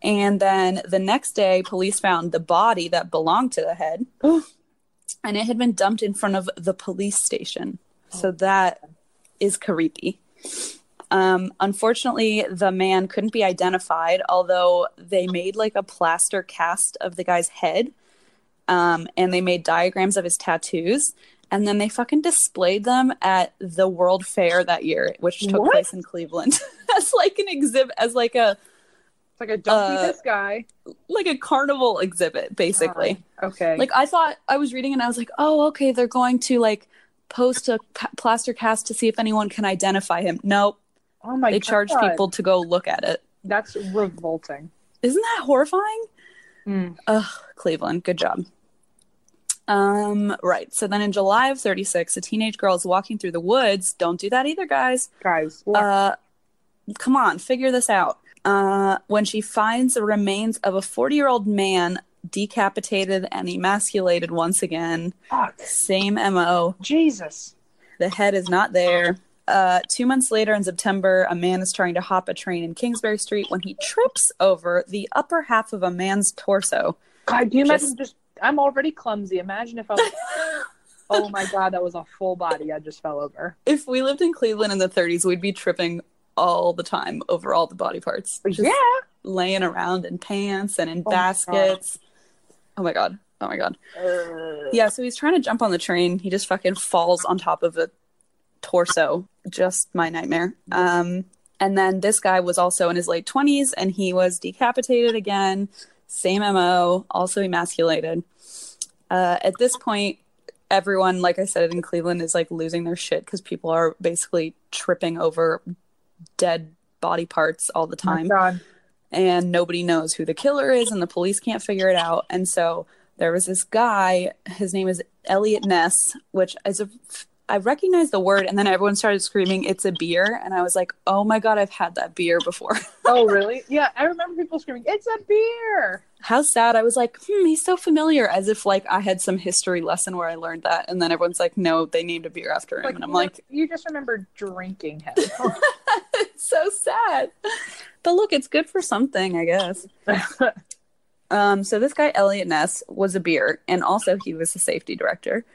And then the next day, police found the body that belonged to the head, and it had been dumped in front of the police station. Oh. So that is creepy. Um, unfortunately, the man couldn't be identified, although they made like a plaster cast of the guy's head, um, and they made diagrams of his tattoos, and then they fucking displayed them at the World Fair that year, which took what? place in Cleveland, as like an exhibit, as like a It's like a don't be uh, this guy. Like a carnival exhibit, basically. Uh, okay. Like, I thought, I was reading and I was like, oh, okay, they're going to, like, post a p- plaster cast to see if anyone can identify him. Nope. Oh, my God. They charged people to go look at it. That's revolting. Isn't that horrifying? Mm. Ugh, Cleveland, good job. Um, right. So then in July of thirty-six, a teenage girl is walking through the woods. Don't do that either, guys. Guys. What? Uh, come on, figure this out. Uh, when she finds the remains of a forty-year-old man decapitated and emasculated once again. Fuck. Same M O. Jesus. The head is not there. Uh, two months later in September, a man is trying to hop a train in Kingsbury Street when he trips over the upper half of a man's torso. God, do you just... imagine just... I'm already clumsy. Imagine if I was... Oh my God, that was a full body. I just fell over. If we lived in Cleveland in the thirties, we'd be tripping all the time over all the body parts. Just yeah. Laying around in pants and in oh baskets. My oh my God. Oh my God. Uh... Yeah, so he's trying to jump on the train. He just fucking falls on top of a torso. Just my nightmare. Um, and then this guy was also in his late twenties and he was decapitated again. Same M O, also emasculated. Uh, at this point, everyone, like I said, in Cleveland is like losing their shit because people are basically tripping over dead body parts all the time. Oh my God. And nobody knows who the killer is and the police can't figure it out. And so there was this guy, his name is Elliot Ness, which is a, I recognized the word and then everyone started screaming, it's a beer. And I was like, oh my God, I've had that beer before. Oh, really? Yeah. I remember people screaming, it's a beer. How sad. I was like, hmm, he's so familiar, as if like I had some history lesson where I learned that. And then everyone's like, no, they named a beer after him. Like, and I'm like, you just remember drinking him. It's so sad. But look, it's good for something, I guess. um, so this guy, Elliot Ness, was a beer. And also he was the safety director.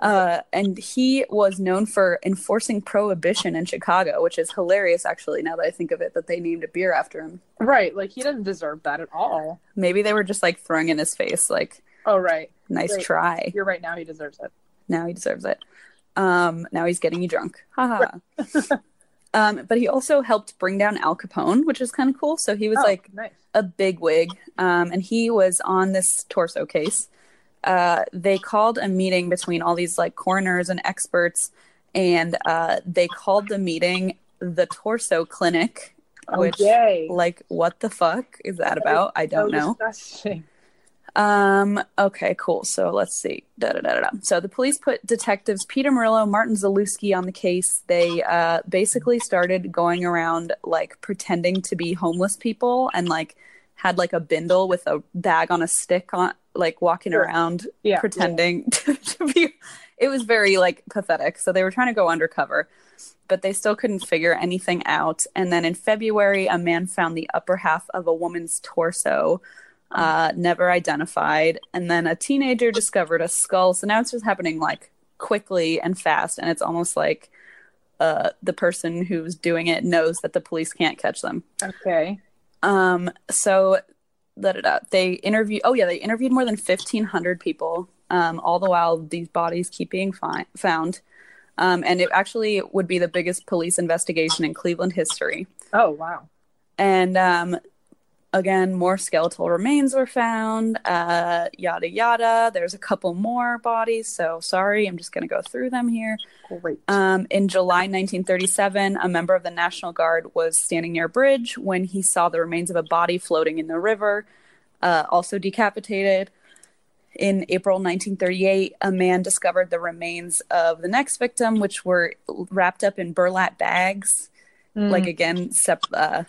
Uh, and he was known for enforcing prohibition in Chicago, which is hilarious, actually, now that I think of it, that they named a beer after him. Right. Like, he didn't deserve that at all. Maybe they were just, like, throwing in his face, like, oh, right. Nice right. try. You're right. Now he deserves it. Now he deserves it. Um, now he's getting you drunk. Ha ha. um, but he also helped bring down Al Capone, which is kind of cool. So he was, oh, like, nice. a bigwig. Um, and he was on this torso case. Uh, they called a meeting between all these like coroners and experts, and uh, they called the meeting the Torso Clinic, which okay. like what the fuck is that, that about? Is I don't so know. Disgusting. Um. Okay. Cool. So let's see. Da, da, da, da, da. So the police put detectives Peter Murillo, Martin Zalewski on the case. They uh, basically started going around like pretending to be homeless people and like had like a bindle with a bag on a stick on. Like walking sure. around yeah, pretending yeah. To, to be, it was very like pathetic. So they were trying to go undercover, but they still couldn't figure anything out. And then in February, a man found the upper half of a woman's torso, uh, never identified. And then a teenager discovered a skull. So now it's just happening like quickly and fast. And it's almost like uh, the person who's doing it knows that the police can't catch them. Okay. Um. So. Da, da, da. They interviewed, oh yeah, they interviewed more than fifteen hundred people, um, all the while these bodies keep being fi- found. Um, and it actually would be the biggest police investigation in Cleveland history. Oh, wow. And um, again, more skeletal remains were found, uh, yada, yada. There's a couple more bodies, so sorry, I'm just going to go through them here. Great. Um, in July nineteen thirty-seven, a member of the National Guard was standing near a bridge when he saw the remains of a body floating in the river, uh, also decapitated. In April nineteen thirty-eight, a man discovered the remains of the next victim, which were wrapped up in burlap bags, mm. like again, sep- uh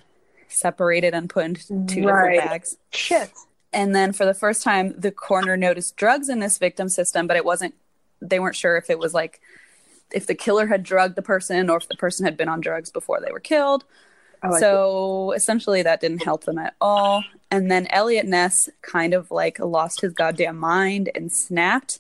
separated and put into two right. different bags. Shit. And then for the first time, the coroner noticed drugs in this victim system, but it wasn't, they weren't sure if it was like, if the killer had drugged the person or if the person had been on drugs before they were killed. Oh, so essentially that didn't help them at all. And then Elliot Ness kind of like lost his goddamn mind and snapped.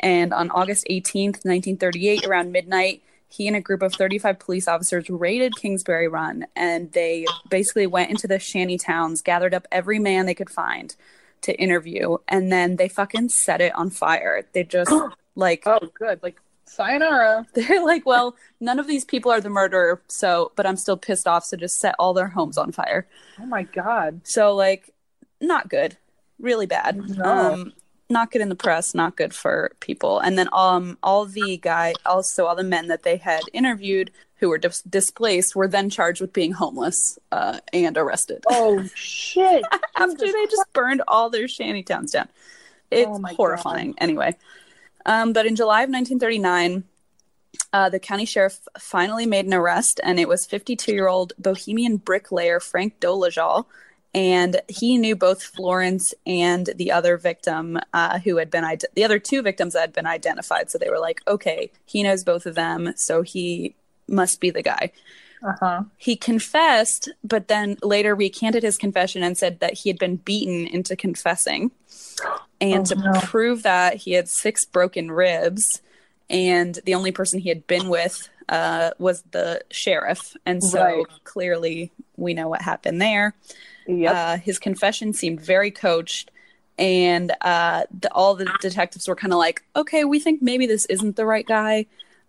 And on August eighteenth, nineteen thirty-eight, around midnight, he and a group of thirty-five police officers raided Kingsbury Run, and they basically went into the shanty towns, gathered up every man they could find to interview, and then they fucking set it on fire. They just, like... Oh, good. Like, sayonara. They're like, well, none of these people are the murderer, so, but I'm still pissed off, so just set all their homes on fire. Oh, my God. So, like, not good. Really bad. No. Um, not good in the press, not good for people. And then um, all the guy, also all the men that they had interviewed who were dis- displaced were then charged with being homeless uh, and arrested. Oh, shit. After Jesus they just Christ. burned all their shanty towns down. It's oh horrifying. God. Anyway. Um, but in July of nineteen thirty-nine, Uh, the county sheriff finally made an arrest, and it was fifty-two-year-old Bohemian bricklayer Frank Dolezal, and he knew both Florence and the other victim uh, who had been ide- the other two victims that had been identified. So they were like, okay, he knows both of them, so he must be the guy. Uh-huh. He confessed, but then later recanted his confession and said that he had been beaten into confessing. And oh, to no. prove that, he had six broken ribs. And the only person he had been with uh, was the sheriff. And so right. clearly we know what happened there. Yep. Uh, his confession seemed very coached. And uh, the, all the detectives were kind of like, okay, we think maybe this isn't the right guy.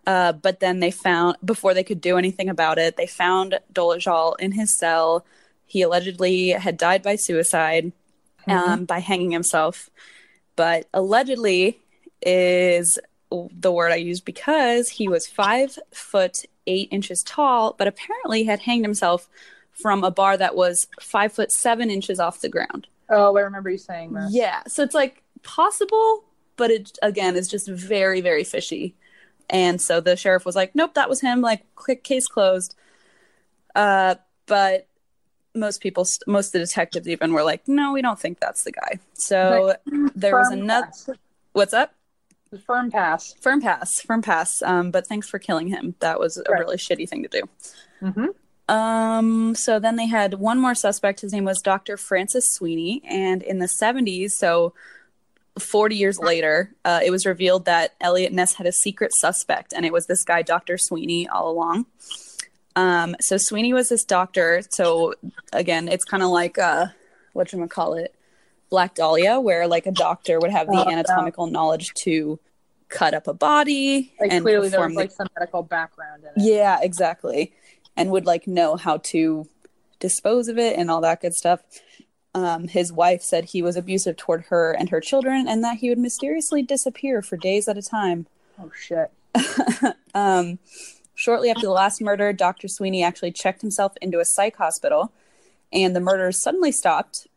Uh, but then they found, before they could do anything about it, they found Dolezal in his cell. He allegedly had died by suicide, mm-hmm. um, by hanging himself. But allegedly is... the word I used because he was five foot eight inches tall, but apparently had hanged himself from a bar that was five foot seven inches off the ground. Oh, I remember you saying that. Yeah. So it's like possible, but it again is just very, very fishy. And so the sheriff was like, nope, that was him. Like, quick, case closed. Uh, but most people, most of the detectives even were like, no, we don't think that's the guy. So like, there was another, what's up? Firm pass. Firm pass. Firm pass. Um, but thanks for killing him. That was a right. really shitty thing to do. Mm-hmm. Um, so then they had one more suspect. His name was Doctor Francis Sweeney. And in the seventies, so forty years later, uh, it was revealed that Elliot Ness had a secret suspect. And it was this guy, Doctor Sweeney, all along. Um, so Sweeney was this doctor. So again, it's kind of like, uh, whatchamacallit? Black Dahlia, where like a doctor would have the oh, anatomical wow. knowledge to cut up a body, like, and clearly there was the... like some medical background in it. Yeah, exactly, and would like know how to dispose of it and all that good stuff. Um, his wife said he was abusive toward her and her children, and that he would mysteriously disappear for days at a time. Oh shit! um, shortly after the last murder, Doctor Sweeney actually checked himself into a psych hospital, and the murders suddenly stopped.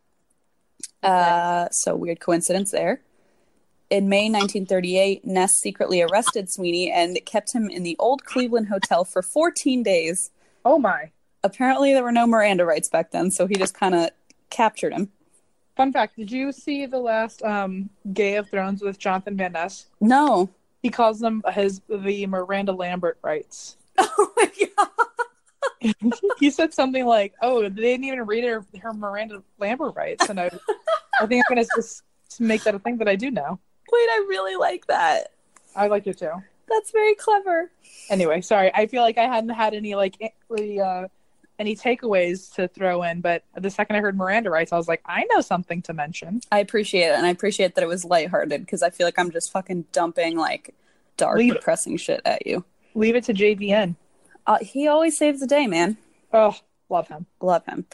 Uh, so weird coincidence there. In May nineteen thirty-eight, Ness secretly arrested Sweeney and kept him in the old Cleveland hotel for fourteen days. Oh my. Apparently there were no Miranda rights back then, so he just kind of captured him. Fun fact, did you see the last um, Game of Thrones with Jonathan Van Ness? No. He calls them his the Miranda Lambert rights. Oh my god. He said something like, "Oh, they didn't even read her, her Miranda Lambert rights," and I, I think I'm gonna just make that a thing that I do now. Wait, I really like that. I like it too. That's very clever. Anyway, sorry. I feel like I hadn't had any like any, uh, any takeaways to throw in, but the second I heard Miranda rights, I was like, I know something to mention. I appreciate it, and I appreciate that it was lighthearted because I feel like I'm just fucking dumping like dark, leave depressing it. shit at you. Leave it to J V N. Uh, he always saves the day, man. Oh, love him. Love him.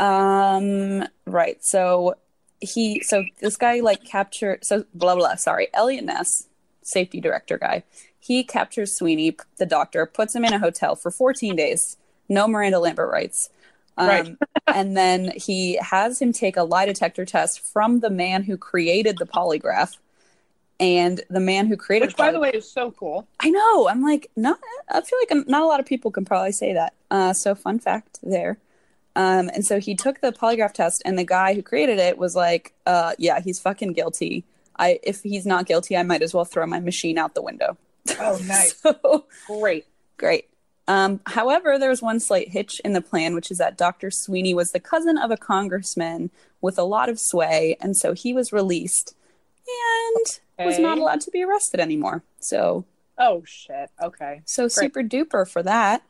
Um, right. So he, so this guy like captured, so blah, blah, sorry. Elliot Ness, safety director guy. He captures Sweeney, the doctor, puts him in a hotel for fourteen days. No Miranda Lambert rights. Um, right. And then he has him take a lie detector test from the man who created the polygraph. And the man who created, which, by poly- the way, is so cool. I know. I'm like, not. I feel like not a lot of people can probably say that. Uh, so fun fact there. Um, and so he took the polygraph test, and the guy who created it was like, uh, "Yeah, he's fucking guilty. I if he's not guilty, I might as well throw my machine out the window." Oh, nice. so, great, great. Um, however, there was one slight hitch in the plan, which is that Doctor Sweeney was the cousin of a congressman with a lot of sway, and so he was released. And okay. was not allowed to be arrested anymore. So oh shit. Okay. So great. Super duper for that.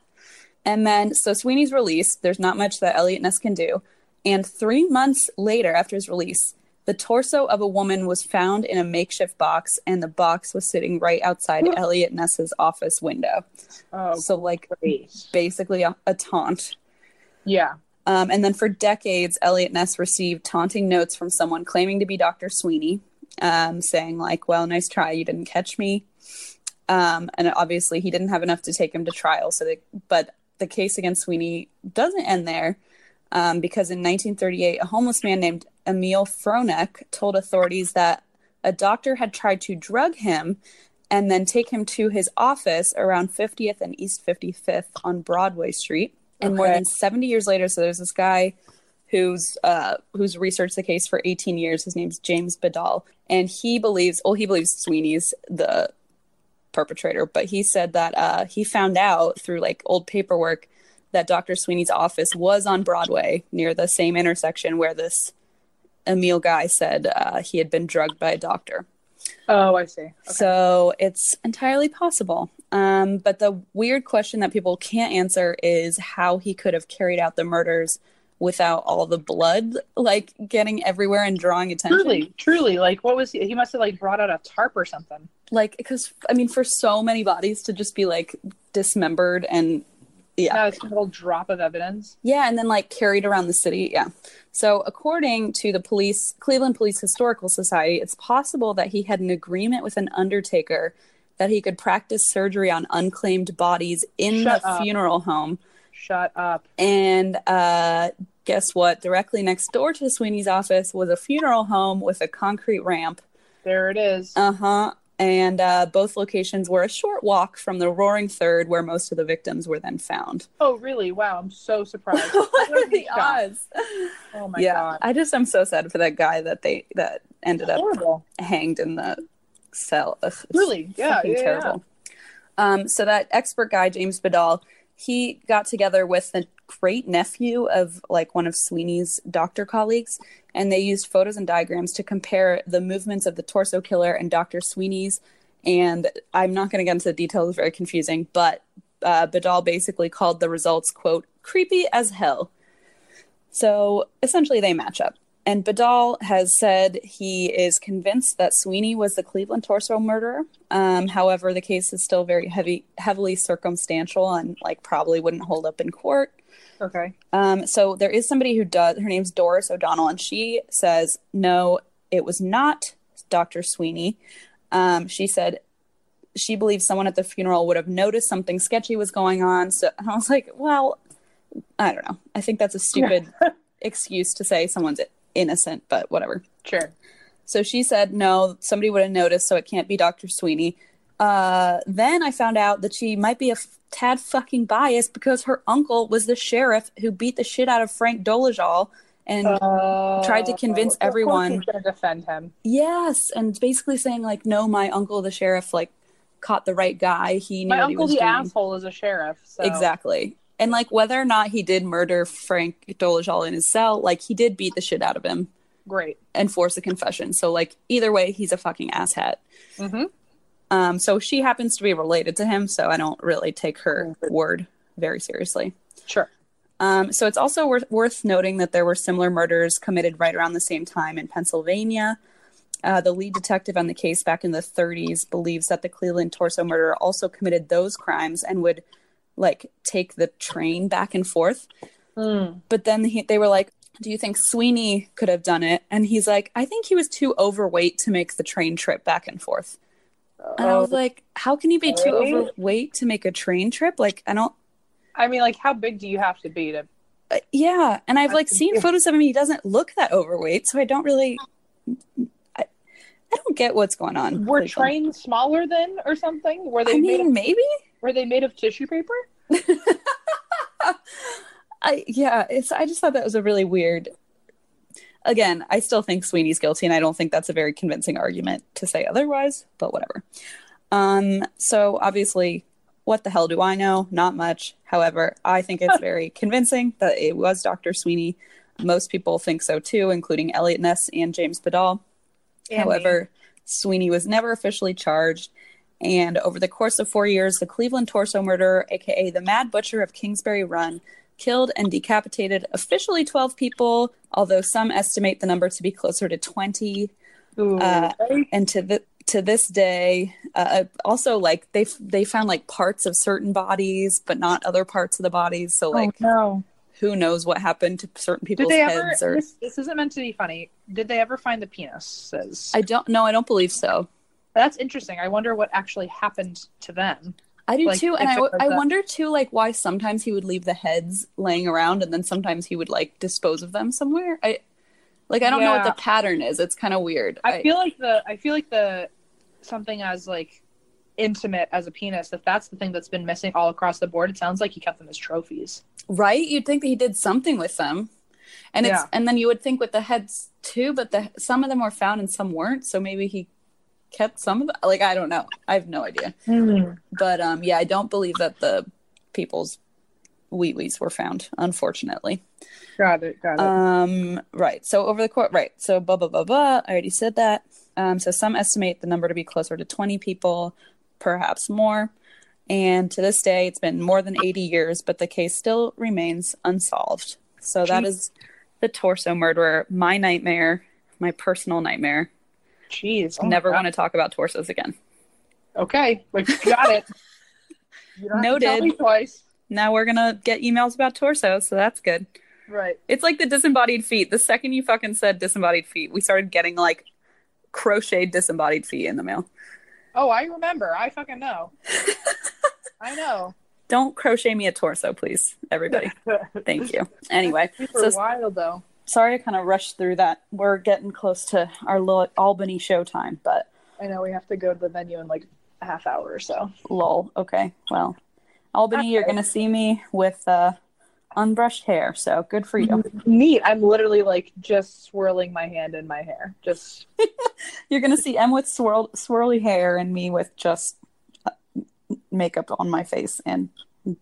And then so Sweeney's released. There's not much that Elliot Ness can do. And three months later, after his release, the torso of a woman was found in a makeshift box, and the box was sitting right outside oh. Elliot Ness's office window. Oh, so like great. basically a, a taunt. Yeah. Um, and then for decades, Elliot Ness received taunting notes from someone claiming to be Doctor Sweeney. Um, saying like, well, nice try, you didn't catch me. Um, and obviously he didn't have enough to take him to trial. So, they, but the case against Sweeney doesn't end there um, because in nineteen thirty-eight, a homeless man named Emil Fronek told authorities that a doctor had tried to drug him and then take him to his office around fiftieth and East fifty-fifth on Broadway Street. And okay. more than seventy years later, so there's this guy who's uh, who's researched the case for eighteen years. His name's James Badal. And he believes, well, he believes Sweeney's the perpetrator, but he said that uh, he found out through like old paperwork that Doctor Sweeney's office was on Broadway near the same intersection where this Emil guy said uh, he had been drugged by a doctor. Oh, I see. Okay. So it's entirely possible. Um, but the weird question that people can't answer is how he could have carried out the murders without all the blood, like, getting everywhere and drawing attention. Truly, truly. Like, what was he? He must have, like, brought out a tarp or something. Like, because, I mean, for so many bodies to just be, like, dismembered and... Yeah. No, it's a little drop of evidence. Yeah, and then like carried around the city. Yeah. So according to the police, Cleveland Police Historical Society, it's possible that he had an agreement with an undertaker that he could practice surgery on unclaimed bodies in Shut the up. funeral home. Shut up. And uh, guess what? Directly next door to Sweeney's office was a funeral home with a concrete ramp. There it is. Uh-huh. And uh, both locations were a short walk from the Roaring Third, where most of the victims were then found. Oh, really? Wow, I'm so surprised. What are the odds? Oh my yeah, god! I just I'm so sad for that guy that they that ended up horrible. hanged in the cell. Ugh, really? Yeah, yeah, terrible. Yeah. Um, so that expert guy, James Badal, he got together with the great nephew of like one of Sweeney's doctor colleagues, and they used photos and diagrams to compare the movements of the torso killer and Doctor Sweeney's. And I'm not going to get into the details; it's very confusing. But uh, Badal basically called the results "quote creepy as hell." So essentially, they match up. And Badal has said he is convinced that Sweeney was the Cleveland torso murderer. Um, however, the case is still very heavy, heavily circumstantial and like probably wouldn't hold up in court. Okay. Um, so there is somebody who does. Her name's Doris O'Donnell, and she says, no, it was not Doctor Sweeney. Um, she said she believes someone at the funeral would have noticed something sketchy was going on. So and I was like, well, I don't know. I think that's a stupid excuse to say someone's it. innocent, but whatever. Sure. So she said, no, somebody would have noticed, so it can't be Doctor Sweeney. Uh, then I found out that she might be a f- tad fucking biased because her uncle was the sheriff who beat the shit out of Frank Dolezal and uh, tried to convince everyone to defend him. Yes, and basically saying, like, no, my uncle, the sheriff, like, caught the right guy. He knew my what uncle, he was the doing. asshole, is a sheriff. So. Exactly. And, like, whether or not he did murder Frank Dolezal in his cell, like, he did beat the shit out of him. Great. And force a confession. So, like, either way, he's a fucking asshat. Mm-hmm. Um, so she happens to be related to him, so I don't really take her mm-hmm. word very seriously. Sure. Um, so it's also worth, worth noting that there were similar murders committed right around the same time in Pennsylvania. Uh, the lead detective on the case back in the thirties believes that the Cleveland torso murderer also committed those crimes and would... like take the train back and forth. Mm. But then he, they were like, do you think Sweeney could have done it? And he's like, I think he was too overweight to make the train trip back and forth. Oh. And I was like, how can you be too overweight to make a train trip? Like, I don't, I mean, like, how big do you have to be to, uh, yeah. And I've like seen photos of him. He doesn't look that overweight. So I don't really, I, I don't get what's going on. Were trains smaller then or something? Were they I mean, made of- maybe? Were they made of tissue paper? I yeah, it's. I just thought that was a really weird. Again, I still think Sweeney's guilty, and I don't think that's a very convincing argument to say otherwise. But whatever. Um. So obviously, what the hell do I know? Not much. However, I think it's very convincing that it was Doctor Sweeney. Most people think so too, including Elliot Ness and James Badal. And However, me. Sweeney was never officially charged. And over the course of four years, the Cleveland torso murderer, a k a the Mad Butcher of Kingsbury Run, killed and decapitated officially twelve people, although some estimate the number to be closer to twenty. Ooh, uh, right? And to the, to this day, uh, also, like, they they found, like, parts of certain bodies, but not other parts of the bodies. So, like, oh, no. Who knows what happened to certain people's Did they heads? Ever, or... this, this isn't meant to be funny. Did they ever find the penises? I don't know. I don't believe so. That's interesting. I wonder what actually happened to them. I do like, too. And I, I wonder too, like, why sometimes he would leave the heads laying around and then sometimes he would, like, dispose of them somewhere. I like, I don't yeah. know what the pattern is. It's kind of weird. I, I feel like the, I feel like the, something as like intimate as a penis, if that's the thing that's been missing all across the board, it sounds like he kept them as trophies. Right? You'd think that he did something with them. And it's yeah. and then you would think with the heads too, but the some of them were found and some weren't, so maybe he kept some of them. Like, I don't know. I have no idea. Mm. But um, yeah, I don't believe that the people's wee-wees were found, unfortunately. Got it, got it. Um, right, so over the court, right, so blah, blah, blah, blah, I already said that. Um, so some estimate the number to be closer to twenty people, perhaps more. And to this day, it's been more than eighty years, but the case still remains unsolved. So Jeez. That is the torso murderer, my nightmare, my personal nightmare. Jeez. Oh, never want to talk about torsos again. Okay, like, got it. You don't Noted. Have to tell me twice. Now we're going to get emails about torsos, so that's good. Right. It's like the disembodied feet. The second you fucking said disembodied feet, we started getting, like, crocheted disembodied feet in the mail. Oh, I remember. I fucking know. I know. Don't crochet me a torso, please, everybody. Thank you. Anyway. So, wild, though. Sorry I kind of rushed through that. We're getting close to our little Albany showtime, but... I know. We have to go to the venue in, like, a half hour or so. Lol. Okay. Well... Albany, okay. You're going to see me with uh, unbrushed hair, so good for you. Neat. I'm literally, like, just swirling my hand in my hair. Just You're going to see Em with swirl- swirly hair and me with just uh, makeup on my face and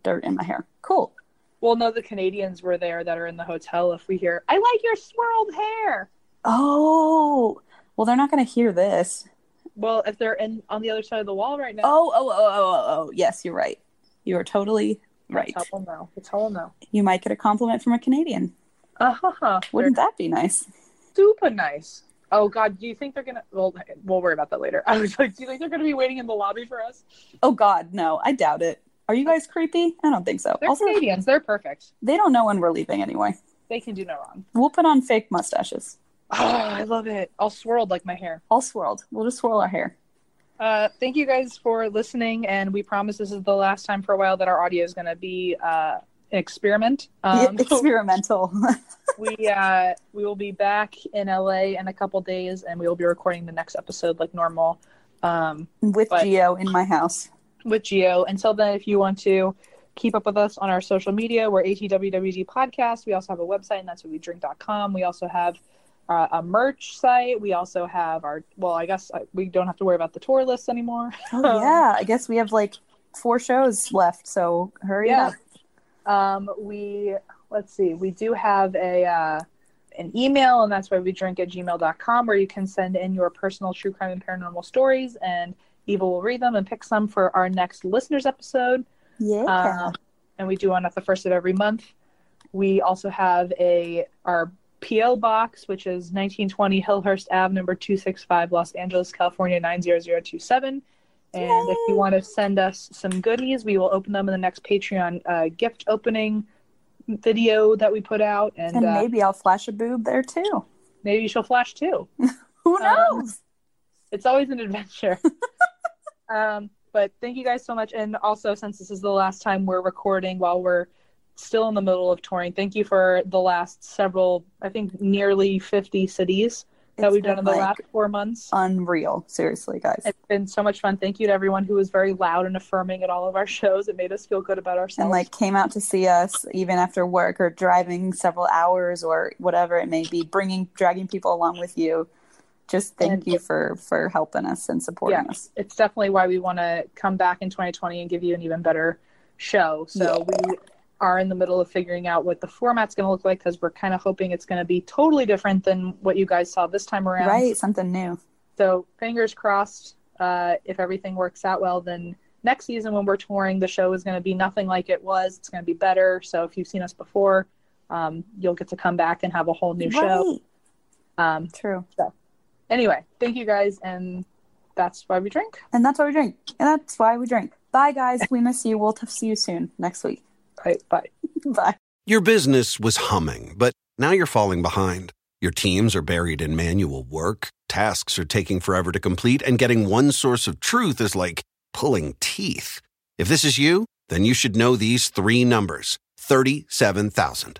dirt in my hair. Cool. Well, no, the Canadians were there that are in the hotel. If we hear, I like your swirled hair. Oh. Well, they're not going to hear this. Well, if they're in on the other side of the wall right now. Oh, oh, oh, oh, oh, oh. Yes, you're right. You are totally right. It's all no. It's all no. You might get a compliment from a Canadian. Uh huh. Wouldn't they're that be nice? Super nice. Oh God, do you think they're gonna? Well, we'll worry about that later. I was like, do you think they're gonna be waiting in the lobby for us? Oh God, no. I doubt it. Are you guys creepy? I don't think so. They're also, Canadians. They're perfect. They don't know when we're leaving anyway. They can do no wrong. We'll put on fake mustaches. Oh, I love it. All swirled like my hair. All swirled. We'll just swirl our hair. Uh, thank you guys for listening, and we promise this is the last time for a while that our audio is going to be uh, an experiment. Um, yeah, experimental. we uh, we will be back in L A in a couple days, and we will be recording the next episode like normal. Um, with Gio in my house. With Gio. Until then, if you want to keep up with us on our social media, we're A T W W G Podcast. We also have a website, and that's what we drink dot com. We also have... Uh, a merch site. We also have our, well, I guess I, we don't have to worry about the tour list anymore. Oh, yeah. I guess we have like four shows left, so hurry yeah. up. Um, we, let's see, we do have a uh, an email, and that's why we drink at gmail dot com, where you can send in your personal true crime and paranormal stories, and Eva will read them and pick some for our next listeners episode. Yeah. Um, and we do one at the first of every month. We also have a, our P O Box, which is nineteen twenty Hillhurst Avenue, number two sixty-five, Los Angeles, California, nine zero zero two seven. And Yay. If you want to send us some goodies, we will open them in the next Patreon uh, gift opening video that we put out. And, and maybe uh, I'll flash a boob there, too. Maybe she'll flash, too. Who knows? Um, it's always an adventure. um, but thank you guys so much. And also, since this is the last time we're recording while we're still in the middle of touring, thank you for the last several, I think nearly fifty cities that it's we've done in the like last four months. Unreal. Seriously, guys, it's been so much fun. Thank you to everyone who was very loud and affirming at all of our shows. It made us feel good about ourselves, and like came out to see us even after work or driving several hours or whatever it may be, bringing dragging people along with you. Just thank and, you for for helping us and supporting yeah, us. It's definitely why we want to come back in twenty twenty and give you an even better show. So yeah. we are in the middle of figuring out what the format's going to look like, because we're kind of hoping it's going to be totally different than what you guys saw this time around. Right, something new. So fingers crossed, uh, if everything works out well, then next season when we're touring, the show is going to be nothing like it was. It's going to be better. So if you've seen us before, um, you'll get to come back and have a whole new right. show. Um, True. So anyway, thank you guys. And that's why we drink. And that's why we drink. And that's why we drink. Bye, guys. We miss you. We'll t- see you soon next week. Bye. Bye. Bye. Your business was humming, but now you're falling behind. Your teams are buried in manual work, tasks are taking forever to complete, and getting one source of truth is like pulling teeth. If this is you, then you should know these three numbers: thirty-seven thousand.